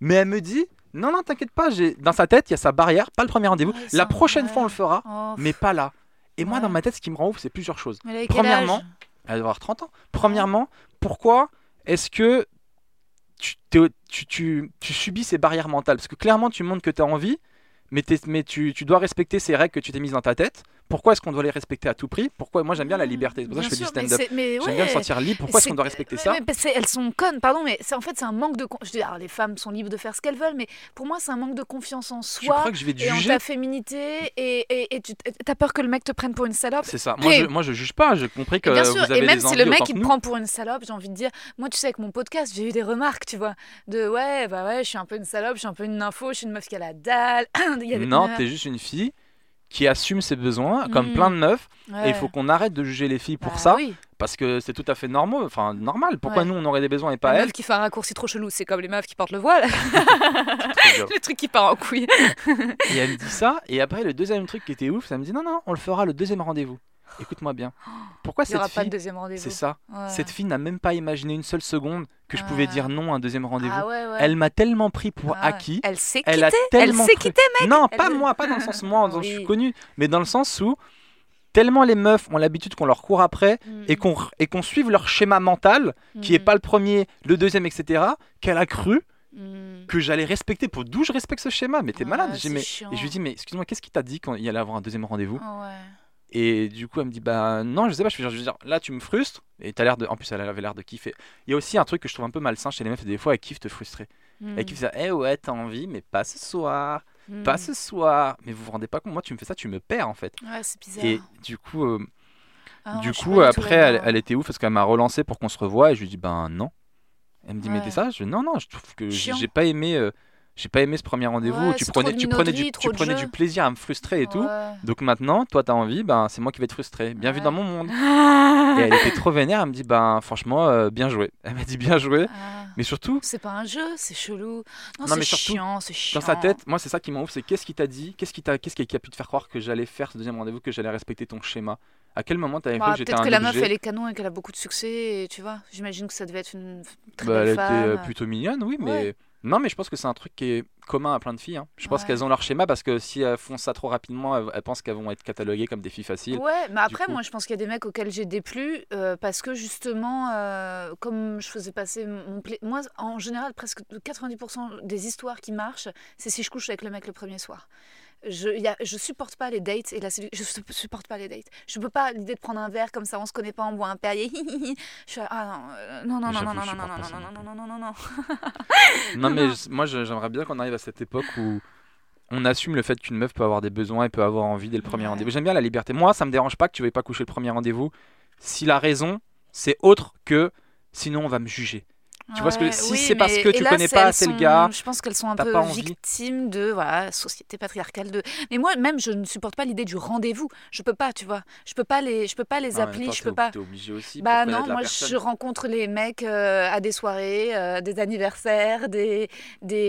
Mais elle me dit, Non, non, t'inquiète pas, j'ai... dans sa tête, il y a sa barrière, pas le premier rendez-vous. Ouais, la prochaine fois, on le fera, mais pas là. Et moi, dans ma tête, ce qui me rend ouf, c'est plusieurs choses. Premièrement, elle doit avoir 30 ans. Premièrement, pourquoi est-ce que tu subis ces barrières mentales? Parce que clairement, tu montres que t'as envie, mais tu dois respecter ces règles que tu t'es mises dans ta tête. Pourquoi est-ce qu'on doit les respecter à tout prix? Pourquoi? Moi, j'aime bien la liberté. C'est pour ça que je fais du stand-up. J'aime bien me sentir libre. Pourquoi est-ce qu'on doit respecter ça? Elles sont connes, pardon, mais c'est, en fait, c'est un manque de... Je dis, alors, les femmes sont libres de faire ce qu'elles veulent, mais pour moi, c'est un manque de confiance en soi et en ta féminité. Et tu as peur que le mec te prenne pour une salope. C'est ça. Moi, je juge pas. J'ai compris que bien sûr, vous avez des envies. Et même si le mec, il te prend pour une salope, j'ai envie de dire... Moi, tu sais, avec mon podcast, j'ai eu des remarques, tu vois, de je suis un peu une salope, je suis un peu une nympho, je suis une meuf qui a la dalle. Non, t'es juste une fille qui assume ses besoins, comme plein de meufs. Ouais. Et il faut qu'on arrête de juger les filles pour ça, parce que c'est tout à fait normal. Pourquoi nous, on aurait des besoins et pas elles? Meuf qui fait un raccourci trop chelou, c'est comme les meufs qui portent le voile. Le truc qui part en couille. Et elle me dit ça, et après, le deuxième truc qui était ouf, ça me dit non, on le fera le deuxième rendez-vous. Écoute-moi bien. Pourquoi cette fille... pas de deuxième rendez-vous. C'est ça. Ouais. Cette fille n'a même pas imaginé une seule seconde que je pouvais dire non à un deuxième rendez-vous. Elle m'a tellement pris pour acquis. Elle s'est quittée. Mec. Non, pas moi, pas dans le sens moi dont je suis connue, mais dans le sens où tellement les meufs ont l'habitude qu'on leur court après et qu'on suive leur schéma mental qui est pas le premier, le deuxième, etc. qu'elle a cru que j'allais respecter. Pour d'où je respecte ce schéma? Mais t'es malade. Et je lui dis mais excuse-moi, qu'est-ce qui t'a dit quand il allait avoir un deuxième rendez-vous? Et du coup, elle me dit, bah non, je sais pas, je veux dire, là, tu me frustres. Et t'as l'air de... En plus, elle avait l'air de kiffer. Il y a aussi un truc que je trouve un peu malsain chez les meufs, c'est des fois, elles kiffent te frustrer. Elles kiffent ça, t'as envie, mais pas ce soir. Pas ce soir. Mais vous vous rendez pas compte, moi, tu me fais ça, tu me perds, en fait. Ouais, c'est bizarre. Et du coup, après, elle était ouf parce qu'elle m'a relancé pour qu'on se revoie. Et je lui dis, ben non. Elle me dit, mais t'es ça? Je dis, non, je trouve que j'ai pas aimé... J'ai pas aimé ce premier rendez-vous où tu prenais du plaisir à me frustrer et tout. Donc maintenant, toi t'as envie, c'est moi qui vais te frustrer. Bienvenue dans mon monde. Et elle était trop vénère, elle me dit franchement bien joué. Elle m'a dit bien joué. Mais surtout, c'est pas un jeu, c'est chelou. Non, c'est chiant. Dans sa tête, moi c'est ça qui m'en ouf, c'est qu'est-ce qui t'a dit, qu'est-ce qui a pu te faire croire que j'allais faire ce deuxième rendez-vous, que j'allais respecter ton schéma? À quel moment t'avais cru que j'étais un objet? Peut-être que la meuf elle est canon et qu'elle a beaucoup de succès, et, tu vois. J'imagine que ça devait être une très belle femme. Elle était plutôt mignonne, oui, mais non, mais je pense que c'est un truc qui est commun à plein de filles. Je pense qu'elles ont leur schéma parce que si elles font ça trop rapidement, elles pensent qu'elles vont être cataloguées comme des filles faciles. Ouais, mais après, moi, je pense qu'il y a des mecs auxquels j'ai déplu parce que justement, comme je faisais passer mon moi, en général, presque 90% des histoires qui marchent, c'est si je couche avec le mec le premier soir. Je supporte pas les dates et la séduction. Je supporte pas les dates. Je peux pas l'idée de prendre un verre comme ça, on se connaît pas, on boit un Perrier. Je suis non. Mais moi j'aimerais bien qu'on arrive à cette époque où on assume le fait qu'une meuf peut avoir des besoins et peut avoir envie dès le premier rendez-vous. J'aime bien la liberté. Moi ça me dérange pas que tu veuilles pas coucher le premier rendez-vous si la raison c'est autre que sinon on va me juger. Tu vois ce que si c'est parce que tu connais pas assez le gars, je pense qu'elles sont un peu victimes de société patriarcale de. Mais moi même je ne supporte pas l'idée du rendez-vous. Je peux pas, tu vois. Je peux pas les appeler, je peux pas. T'es obligé aussi. Bah non, moi je rencontre les mecs à des soirées, des anniversaires, des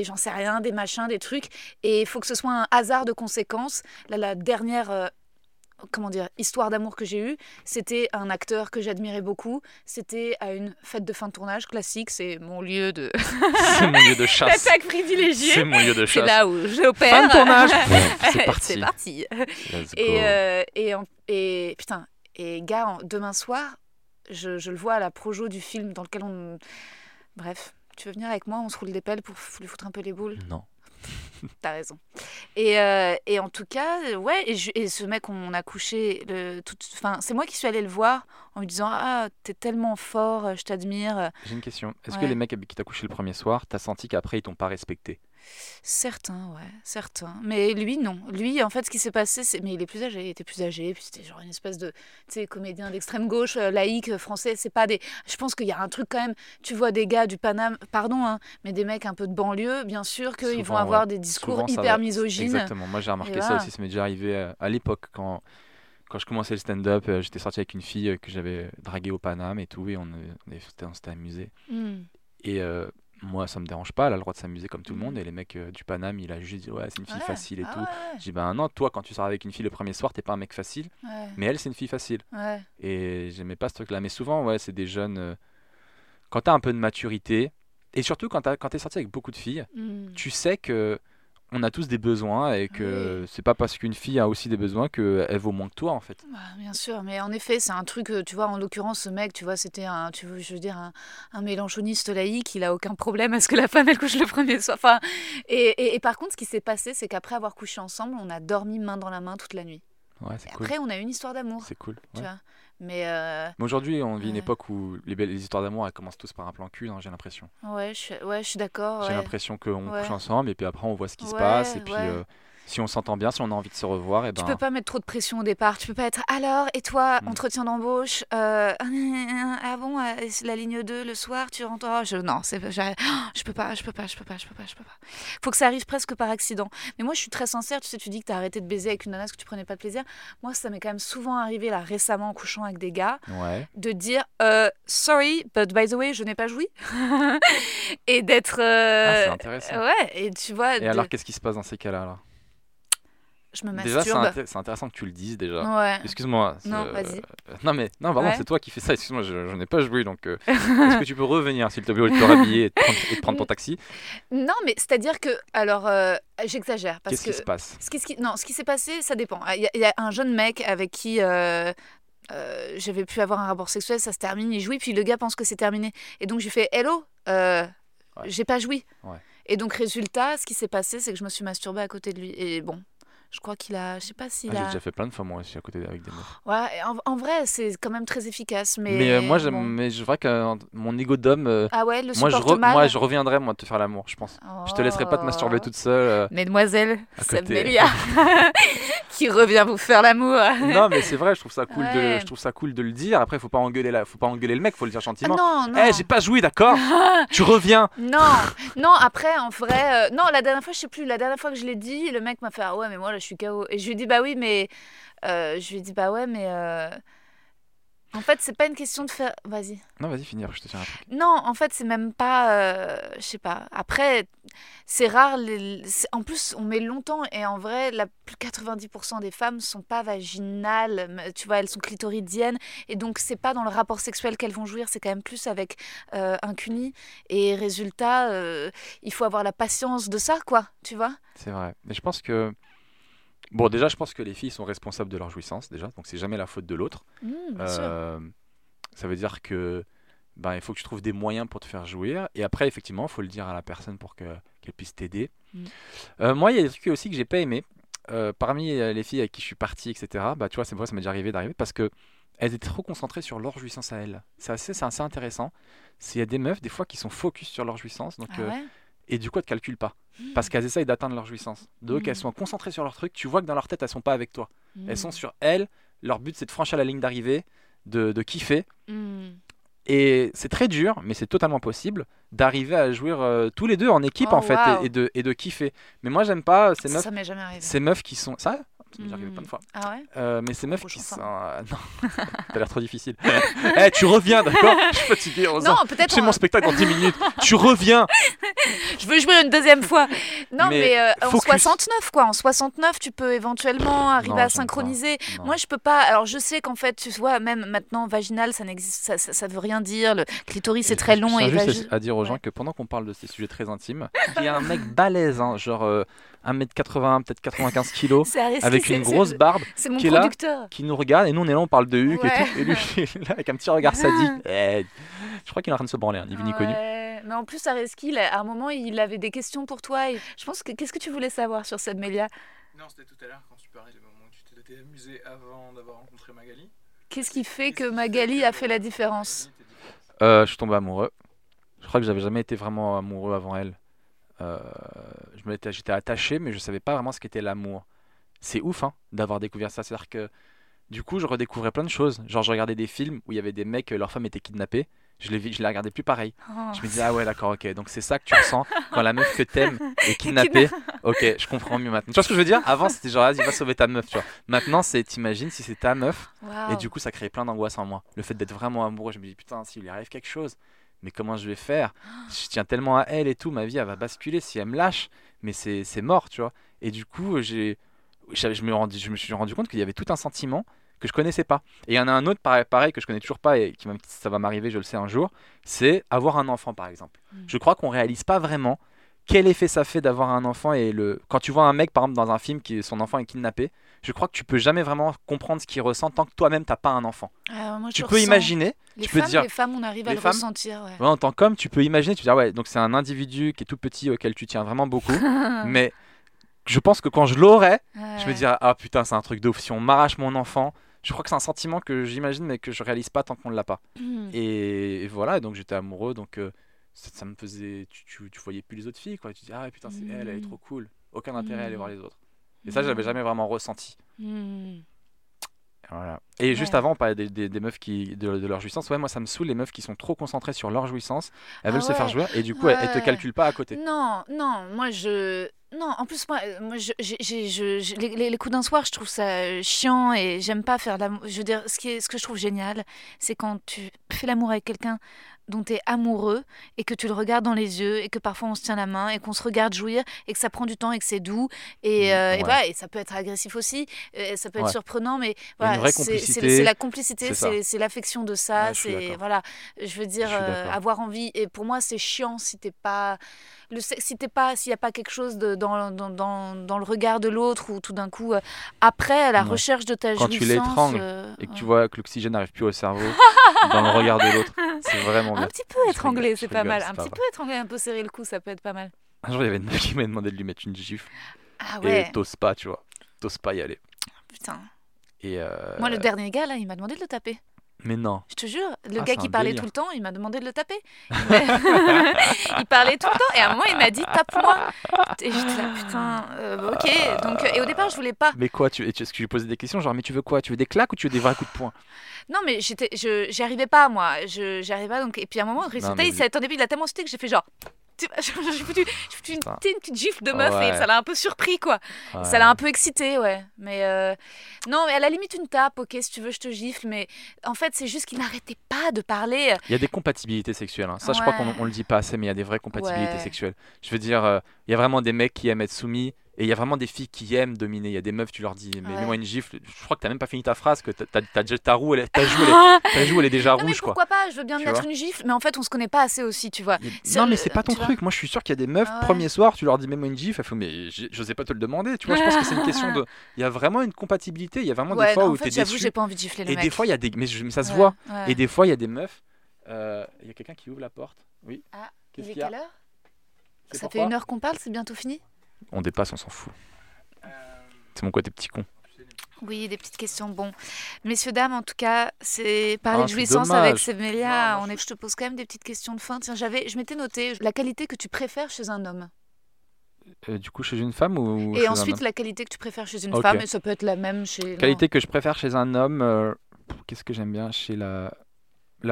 j'en sais rien, des machins, des trucs, et il faut que ce soit un hasard de conséquences. Là la dernière histoire d'amour que j'ai eue, c'était un acteur que j'admirais beaucoup, c'était à une fête de fin de tournage classique, c'est mon lieu de chasse. L'attaque privilégiée. C'est mon lieu de chasse. C'est là où j'opère. Fin de tournage. C'est parti. C'est parti. Et gars, demain soir, je le vois à la projo du film dans lequel on... Bref, tu veux venir avec moi, on se roule des pelles pour lui foutre un peu les boules? Non. T'as raison. Et en tout cas, et ce mec, on a couché. C'est moi qui suis allée le voir en lui disant t'es tellement fort, je t'admire. J'ai une question. Est-ce que les mecs avec qui t'as couché le premier soir, t'as senti qu'après ils t'ont pas respecté? Certains. Mais lui, non. Lui, en fait, ce qui s'est passé, c'est. Mais il est plus âgé, puis c'était genre une espèce de. Tu sais, comédien d'extrême gauche, laïque, français, c'est pas des. Je pense qu'il y a un truc quand même. Tu vois des gars du Paname, pardon, mais des mecs un peu de banlieue, bien sûr, qu'ils vont avoir des discours hyper misogynes. Exactement. Moi, j'ai remarqué ça aussi. Ça m'est déjà arrivé à l'époque quand je commençais le stand-up. J'étais sorti avec une fille que j'avais draguée au Paname et tout, et on s'était amusés. Et. Moi, ça me dérange pas, elle a le droit de s'amuser comme tout le monde. Et les mecs du Paname, il a juste dit c'est une fille facile et tout. J'ai dit non, toi, quand tu sors avec une fille le premier soir, t'es pas un mec facile, mais elle, c'est une fille facile. Et j'aimais pas ce truc-là. Mais souvent, c'est des jeunes. Quand t'as un peu de maturité, Et surtout, quand tu es sorti avec beaucoup de filles, tu sais que on a tous des besoins et que c'est pas parce qu'une fille a aussi des besoins qu'elle vaut moins que toi, en fait. Bah, bien sûr, mais en effet, c'est un truc, tu vois, en l'occurrence, ce mec, tu vois, c'était un, tu veux, je veux dire, un mélanchoniste laïque, il a aucun problème à ce que la femme, elle couche le premier soir. Enfin, et par contre, ce qui s'est passé, c'est qu'après avoir couché ensemble, on a dormi main dans la main toute la nuit. Ouais, c'est cool. Après, on a eu une histoire d'amour. C'est cool. Tu vois. Mais aujourd'hui, on vit une époque où les histoires d'amour, elles commencent tous par un plan cul, hein, j'ai l'impression. Ouais, je suis d'accord. J'ai l'impression qu'on couche ensemble et puis après, on voit ce qui se passe. Et puis, si on s'entend bien, si on a envie de se revoir, et ben... Tu peux pas mettre trop de pression au départ. Tu peux pas être « Alors, et toi, entretien d'embauche Ah bon, la ligne 2, le soir, tu rentres... Oh, » Non, je peux pas. Faut que ça arrive presque par accident. Mais moi, je suis très sincère. Tu sais, tu dis que t'as arrêté de baiser avec une nana parce que tu prenais pas de plaisir. Moi, ça m'est quand même souvent arrivé, là, récemment, en couchant avec des gars, de dire « Sorry, but by the way, je n'ai pas joui. » Et d'être... Ah, c'est intéressant. Ouais, et tu vois... Et alors, qu'est-ce qui se passe dans ces cas-là, alors? Je me masturbe. Déjà, c'est intéressant que tu le dises déjà. Ouais. Excuse-moi. Non, vas-y. Non, mais non, vraiment, c'est toi qui fais ça. Excuse-moi, je n'ai pas joué. Donc, est-ce que tu peux revenir, s'il te plaît, au lieu de te rhabiller et de prendre ton taxi? Non, mais c'est-à-dire que. Alors, j'exagère. Parce qu'est-ce qui se passe? Non, ce qui s'est passé, ça dépend. Il y a un jeune mec avec qui. J'avais pu avoir un rapport sexuel, ça se termine, il jouit, puis le gars pense que c'est terminé. Et donc, j'ai fait hello, j'ai pas joui. Ouais. Et donc, résultat, ce qui s'est passé, c'est que je me suis masturbée à côté de lui. Et bon. Je crois qu'il a, je sais pas s'il J'ai déjà fait plein de fois moi aussi à côté avec des meufs. Ouais, en vrai c'est quand même très efficace, mais. Mais moi j'aime, mais je vois que mon ego d'homme. Ah ouais, le supporte mal. Moi je reviendrai moi te faire l'amour, je pense. Oh. Je te laisserai pas te masturber toute seule. Mesdemoiselles, Seb Mélia qui revient vous faire l'amour. Non mais c'est vrai, je trouve ça cool de le dire. Après faut pas engueuler le mec, faut le dire gentiment. Non. Eh, j'ai pas joui, d'accord. Tu reviens. Non. Après en vrai, non la dernière fois que je l'ai dit, le mec m'a fait ah ouais mais moi là, je suis KO. Et je lui dis bah oui mais en fait c'est pas une question de faire vas-y finir, je te tiens un truc. Non en fait c'est même pas je sais pas, après c'est rare en plus on met longtemps et en vrai 90% des femmes sont pas vaginales, tu vois, elles sont clitoridiennes et donc c'est pas dans le rapport sexuel qu'elles vont jouir, c'est quand même plus avec un cuni et résultat il faut avoir la patience de ça quoi, tu vois. C'est vrai, mais je pense que bon, déjà, je pense que les filles sont responsables de leur jouissance, déjà. Donc, c'est jamais la faute de l'autre. Ça veut dire que il faut que tu trouves des moyens pour te faire jouir. Et après, effectivement, il faut le dire à la personne pour qu'elle puisse t'aider. Moi, il y a des trucs aussi que j'ai pas aimé. Parmi les filles avec qui je suis parti, etc., tu vois, c'est pour ça que ça m'est déjà arrivé parce qu'elles étaient trop concentrées sur leur jouissance à elles. C'est assez intéressant. Il y a des meufs, des fois, qui sont focus sur leur jouissance. Donc, et du coup, elles ne calculent pas. Parce qu'elles essayent d'atteindre leur jouissance. Donc, elles sont concentrées sur leur truc. Tu vois que dans leur tête, elles ne sont pas avec toi. Elles sont sur elles. Leur but, c'est de franchir la ligne d'arrivée, de kiffer. Et c'est très dur, mais c'est totalement possible d'arriver à jouir tous les deux en équipe, en fait, et de kiffer. Mais moi, j'aime pas ces meufs. Ça m'est jamais arrivé. Ces meufs qui sont... Ça m'est déjà arrivé plein de fois. Ah ouais mais ces meufs qui sont... Non, t'as l'air trop difficile. Hey, tu reviens, d'accord? Je suis fatiguée. Non, peut-être... J'ai mon spectacle dans 10 minutes. Tu reviens. Je veux jouer une deuxième fois. Non, mais en 69, quoi. En 69, tu peux éventuellement arriver à synchroniser. Moi, je peux pas... Alors, je sais qu'en fait, tu vois, même maintenant, vaginal, ça n'existe... Ça veut rien dire. Le clitoris, c'est très long. Je tiens juste à dire aux gens que pendant qu'on parle de ces sujets très intimes, il y a un mec balèze, hein, genre 1m80, peut-être 95 kilos, avec une grosse barbe, qui est là, qui nous regarde, et nous, on est là, on parle de Hugues, et tout, et lui, il est là, avec un petit regard sadique. Je crois qu'il est en train de se branler, hein, ni vu ni connu. Mais en plus, Sareski, à un moment, il avait des questions pour toi. Et je pense que qu'est-ce que tu voulais savoir sur Seb Mélia? Non, c'était tout à l'heure quand tu parlais du moment où tu t'étais amusé avant d'avoir rencontré Magali. Qu'est-ce qui fait que Magali a fait la différence? Je suis tombé amoureux. Je crois que j'avais jamais été vraiment amoureux avant elle. J'étais attaché, mais je savais pas vraiment ce qu'était l'amour. C'est ouf, hein, d'avoir découvert ça. C'est-à-dire que du coup, je redécouvrais plein de choses. Genre, je regardais des films où il y avait des mecs, leurs femmes étaient kidnappées. Je les regardais plus pareil. Je me disais, ah ouais, d'accord, ok. Donc, c'est ça que tu ressens quand la meuf que t'aimes est kidnappée. Ok, je comprends mieux maintenant. Tu vois ce que je veux dire? Avant, c'était genre, vas-y, va sauver ta meuf, tu vois. Maintenant, c'est, t'imagines si c'est ta meuf. Wow. Et du coup, ça crée plein d'angoisse en moi. Le fait d'être vraiment amoureux, je me dis, putain, s'il lui arrive quelque chose, mais comment je vais faire? Je tiens tellement à elle et tout, ma vie, elle va basculer si elle me lâche. Mais c'est mort, tu vois. Et du coup, je me suis rendu compte qu'il y avait tout un sentiment que je connaissais pas. Et il y en a un autre pareil que je connais toujours pas et qui même, ça va m'arriver, je le sais un jour, c'est avoir un enfant par exemple. Je crois qu'on réalise pas vraiment quel effet ça fait d'avoir un enfant et quand tu vois un mec par exemple dans un film qui son enfant est kidnappé, je crois que tu peux jamais vraiment comprendre ce qu'il ressent tant que toi-même t'as pas un enfant. Moi, tu peux imaginer, les femmes on arrive à le ressentir. Ouais. Ouais, en tant qu'homme, tu peux imaginer, tu dis ouais, donc c'est un individu qui est tout petit auquel tu tiens vraiment beaucoup, mais je pense que quand je l'aurai, je me dirais ah putain, c'est un truc de ouf si on m'arrache mon enfant. Je crois que c'est un sentiment que j'imagine mais que je réalise pas tant qu'on ne l'a pas. Et voilà, donc j'étais amoureux donc ça me faisait tu voyais plus les autres filles quoi, tu dis ah putain, c'est elle est trop cool, aucun intérêt à aller voir les autres. Et ça, j'avais jamais vraiment ressenti. Voilà. Et juste avant, on parlait des meufs qui de leur jouissance. Ouais, moi ça me saoule les meufs qui sont trop concentrées sur leur jouissance. Elles veulent se faire jouer et du coup elles te calculent pas à côté. Non, moi je en plus moi je les coups d'un soir, je trouve ça chiant et j'aime pas faire l'amour. Je veux dire, ce que je trouve génial, c'est quand tu fais l'amour avec quelqu'un dont t'es amoureux et que tu le regardes dans les yeux et que parfois on se tient la main et qu'on se regarde jouir et que ça prend du temps et que c'est doux et voilà, et ça peut être agressif aussi, ça peut être surprenant, mais voilà, c'est la complicité, c'est l'affection de ça, voilà, je veux dire, avoir envie, et pour moi c'est chiant si t'es pas s'il n'y a pas quelque chose dans le regard de l'autre, ou tout d'un coup après à la recherche de ta jouissance, quand tu l'étrangles et que tu vois que l'oxygène n'arrive plus au cerveau dans le regard de l'autre, c'est vraiment un petit peu étranglé, c'est pas mal. Un petit peu étranglé, un peu serré le cou, ça peut être pas mal. Un jour, il y avait une meuf qui m'a demandé de lui mettre une gifle. Ah ouais. Et t'oses pas, tu vois. T'oses pas y aller. Putain. Et moi, le dernier gars, là, il m'a demandé de le taper. Mais non. Je te jure, le gars qui parlait tout le temps, il m'a demandé de le taper. Il parlait tout le temps et à un moment, il m'a dit tape-moi. Et j'étais là, putain, ok. Donc, et au départ, je voulais pas. Mais quoi, est-ce que je lui posais des questions, genre, mais tu veux quoi? Tu veux des claques ou tu veux des vrais coups de poing? Non, mais j'y arrivais pas, moi. Donc, et puis à un moment, résultat, il s'est attendu, il a tellement sauté que j'ai fait genre. J'ai foutu une petite gifle de meuf et ça l'a un peu surpris, quoi. Ouais. Ça l'a un peu excité, ouais. Mais non, mais à la limite, une tape, ok, si tu veux, je te gifle. Mais en fait, c'est juste qu'il n'arrêtait pas de parler. Il y a des compatibilités sexuelles. Hein. Ça, je crois qu'on ne le dit pas assez, mais il y a des vraies compatibilités sexuelles. Je veux dire, il y a vraiment des mecs qui aiment être soumis. Et il y a vraiment des filles qui aiment dominer. Il y a des meufs, tu leur dis, mais mets-moi une gifle. Je crois que t'as même pas fini ta phrase, que ta joue, elle est déjà rouge. Mais pourquoi pas? Je veux bien mettre une gifle, mais en fait, on se connaît pas assez aussi, tu vois. Non, mais c'est pas ton truc. Moi, je suis sûr qu'il y a des meufs, premier soir, tu leur dis, mets-moi une gifle. Elles font, mais j'osais pas te le demander. Tu vois, je pense que c'est une question de. Il y a vraiment une compatibilité. Il y a vraiment des fois où t'es déçu. J'avoue, j'ai pas envie de gifler le mec. Et des fois, il y a des. Mais ça se voit. Et des fois, il y a des meufs. Il y a quelqu'un qui ouvre la porte. Oui. Ah, il est quelle heure? Ça fait 1 heure qu'on parle, c'est bientôt fini? On dépasse, on s'en fout. C'est mon côté petit con. Oui, des petites questions. Bon, messieurs, dames, en tout cas, c'est parler de jouissance avec Seb Mélia. Je te pose quand même des petites questions de fin. Tiens, je m'étais noté la qualité que tu préfères chez un homme. Du coup, chez une femme ou et ensuite, la qualité que tu préfères chez une femme, et ça peut être la même chez. Qualité que je préfère chez un homme, qu'est-ce que j'aime bien chez la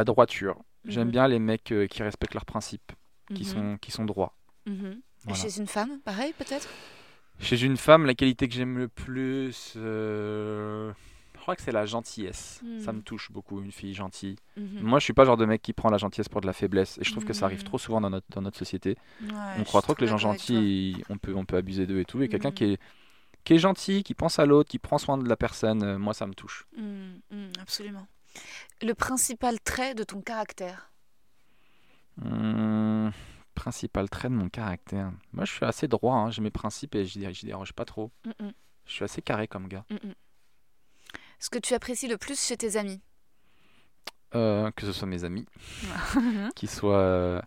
droiture. J'aime bien les mecs qui respectent leurs principes, qui sont droits. Voilà. Chez une femme, pareil peut-être? Chez une femme, la qualité que j'aime le plus, je crois que c'est la gentillesse. Ça me touche beaucoup, une fille gentille. Moi, je suis pas le genre de mec qui prend la gentillesse pour de la faiblesse. Et je trouve que ça arrive trop souvent dans notre société. Ouais, on croit trop que les gens gentils, on peut abuser d'eux et tout. Et quelqu'un qui est gentil, qui pense à l'autre, qui prend soin de la personne, moi, ça me touche. Absolument. Le principal trait de ton caractère? Principal trait de mon caractère. Moi, je suis assez droit, hein. J'ai mes principes et j'y dérange pas trop. Je suis assez carré comme gars. Ce que tu apprécies le plus chez tes amis? Que ce soit mes amis, qu'ils soient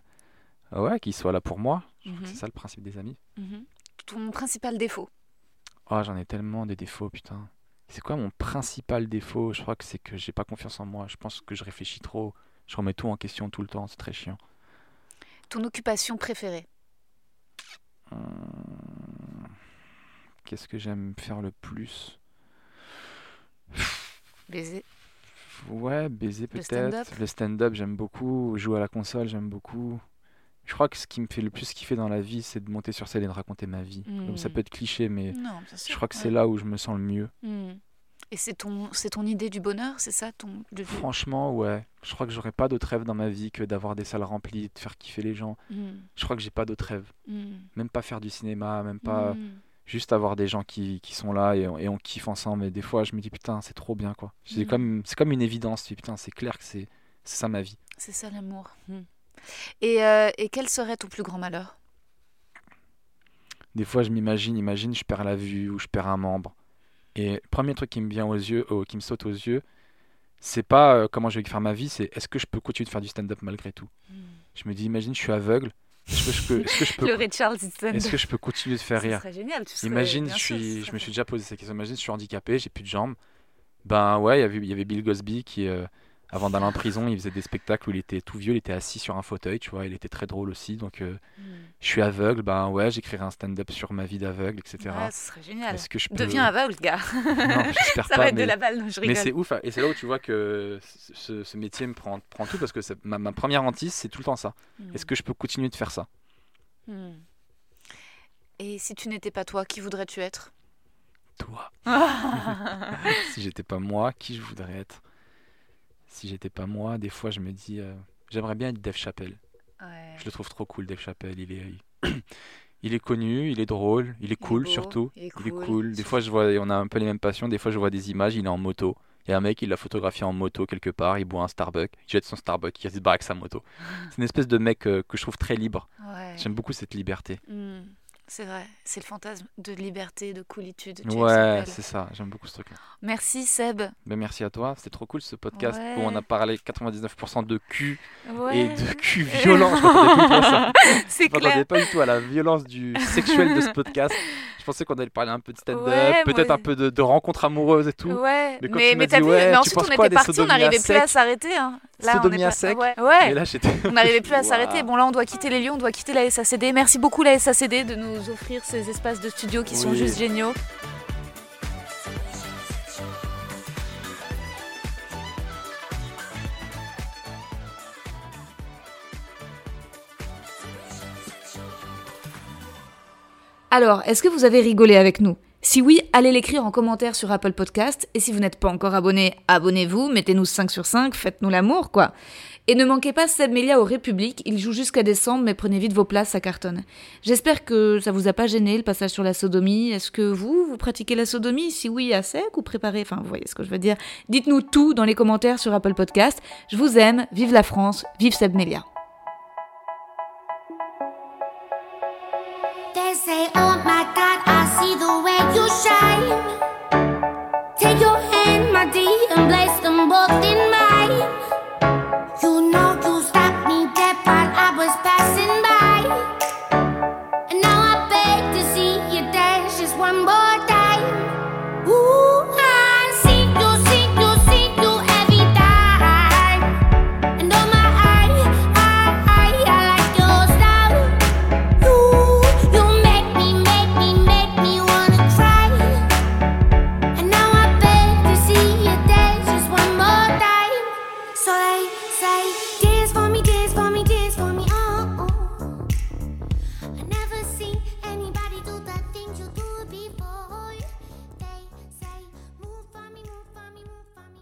là pour moi. Je crois que c'est ça le principe des amis. Ton principal défaut? Oh, j'en ai tellement des défauts, putain. C'est quoi mon principal défaut? Je crois que c'est que j'ai pas confiance en moi. Je pense que je réfléchis trop. Je remets tout en question tout le temps. C'est très chiant. Ton occupation préférée? Qu'est-ce que j'aime faire le plus? Baiser? Ouais, baiser peut-être. Le stand-up, j'aime beaucoup. Jouer à la console, j'aime beaucoup. Je crois que ce qui me fait le plus kiffer dans la vie, c'est de monter sur scène et de raconter ma vie. Donc, ça peut être cliché, mais non, je crois que c'est là où je me sens le mieux. Et c'est ton idée du bonheur, c'est ça Franchement, ouais. Je crois que j'aurais pas d'autre rêve dans ma vie que d'avoir des salles remplies, de faire kiffer les gens. Je crois que j'ai pas d'autre rêve. Même pas faire du cinéma, même pas. juste avoir des gens qui sont là et on kiffe ensemble. Et des fois, je me dis, putain, c'est trop bien, quoi. C'est comme une évidence. Tu dis, putain, c'est clair que c'est ça ma vie. C'est ça l'amour. Et quel serait ton plus grand malheur ? Des fois, je m'imagine, je perds la vue ou je perds un membre. Et le premier truc qui me vient aux yeux, qui me saute aux yeux, c'est pas comment je vais faire ma vie, c'est est-ce que je peux continuer de faire du stand-up malgré tout ? Je me dis, imagine, je suis aveugle. Est-ce que je peux le Richard Dixon. Est-ce que je peux continuer de faire rire ? Ça serait génial. Imagine, je me suis déjà posé cette question. Imagine, je suis handicapé, j'ai plus de jambes. Ben ouais, il y avait Bill Cosby qui, avant d'aller en prison, il faisait des spectacles où il était tout vieux, il était assis sur un fauteuil, tu vois. Il était très drôle aussi. Donc, je suis aveugle. Ben ouais, j'écrirai un stand-up sur ma vie d'aveugle, etc. Ouais, ce serait génial. Est-ce que je peux... Deviens aveugle, gars. Non, j'espère ça pas. Ça va être de la balle, non, je rigole. Mais c'est ouf. Et c'est là où tu vois que ce métier me prend tout, parce que ma première hantise, c'est tout le temps ça. Est-ce que je peux continuer de faire ça ? Et si tu n'étais pas toi, qui voudrais-tu être ? Toi. Si j'étais pas moi, qui je voudrais être ? Si j'étais pas moi, des fois je me dis j'aimerais bien être Dave Chappelle. Ouais. Je le trouve trop cool, Dave Chappelle. Il est connu, il est drôle, il est cool, il est beau, surtout. Il est cool. Des fois je vois, on a un peu les mêmes passions. Des fois je vois des images, il est en moto. Il y a un mec, il l'a photographié en moto quelque part. Il boit un Starbucks, il jette son Starbucks, il se barre avec sa moto. C'est une espèce de mec que je trouve très libre. Ouais. J'aime beaucoup cette liberté. C'est vrai, c'est le fantasme de liberté, de coolitude. Ouais, c'est ça, j'aime beaucoup ce truc-là. Merci Seb. Ben, merci à toi, c'était trop cool ce podcast où on a parlé 99% de cul et de cul violent. Je m'attendais pas à ça. Je m'attendais pas du tout à la violence du sexuel de ce podcast. Je pensais qu'on allait parler un peu de stand-up, peut-être un peu de rencontres amoureuses et tout. Ouais, mais t'as vu, mais ensuite on était partis, on n'arrivait plus à s'arrêter. Hein. Là, sodomie à sec. Là, on n'arrivait plus à s'arrêter. Bon, là, on doit quitter les lieux, on doit quitter la SACD. Merci beaucoup, la SACD, de nous offrir ces espaces de studio qui sont juste géniaux. Alors, est-ce que vous avez rigolé avec nous ? Si oui, allez l'écrire en commentaire sur Apple Podcast. Et si vous n'êtes pas encore abonné, abonnez-vous, mettez-nous 5/5, faites-nous l'amour, quoi. Et ne manquez pas Seb Mélia au République, il joue jusqu'à décembre, mais prenez vite vos places, ça cartonne. J'espère que ça vous a pas gêné, le passage sur la sodomie. Est-ce que vous pratiquez la sodomie ? Si oui, à sec ou préparé ? Enfin, vous voyez ce que je veux dire. Dites-nous tout dans les commentaires sur Apple Podcast. Je vous aime, vive la France, vive Seb Mélia. Say, oh my God, I see the way you shine. Take your hand, my dear, and place them both in mine. You know you stopped me dead while I was passing by, and now I beg to see you dance just one more time. Ooh, I see you, see you, see you every time. And oh my, I like your style. You make me wanna cry. And now I beg to see you dance just one more time. So they say, dance for me, dance for me, dance for me. Oh, oh. I never seen anybody do the things you do before. They say, move for me, move for me, move for me.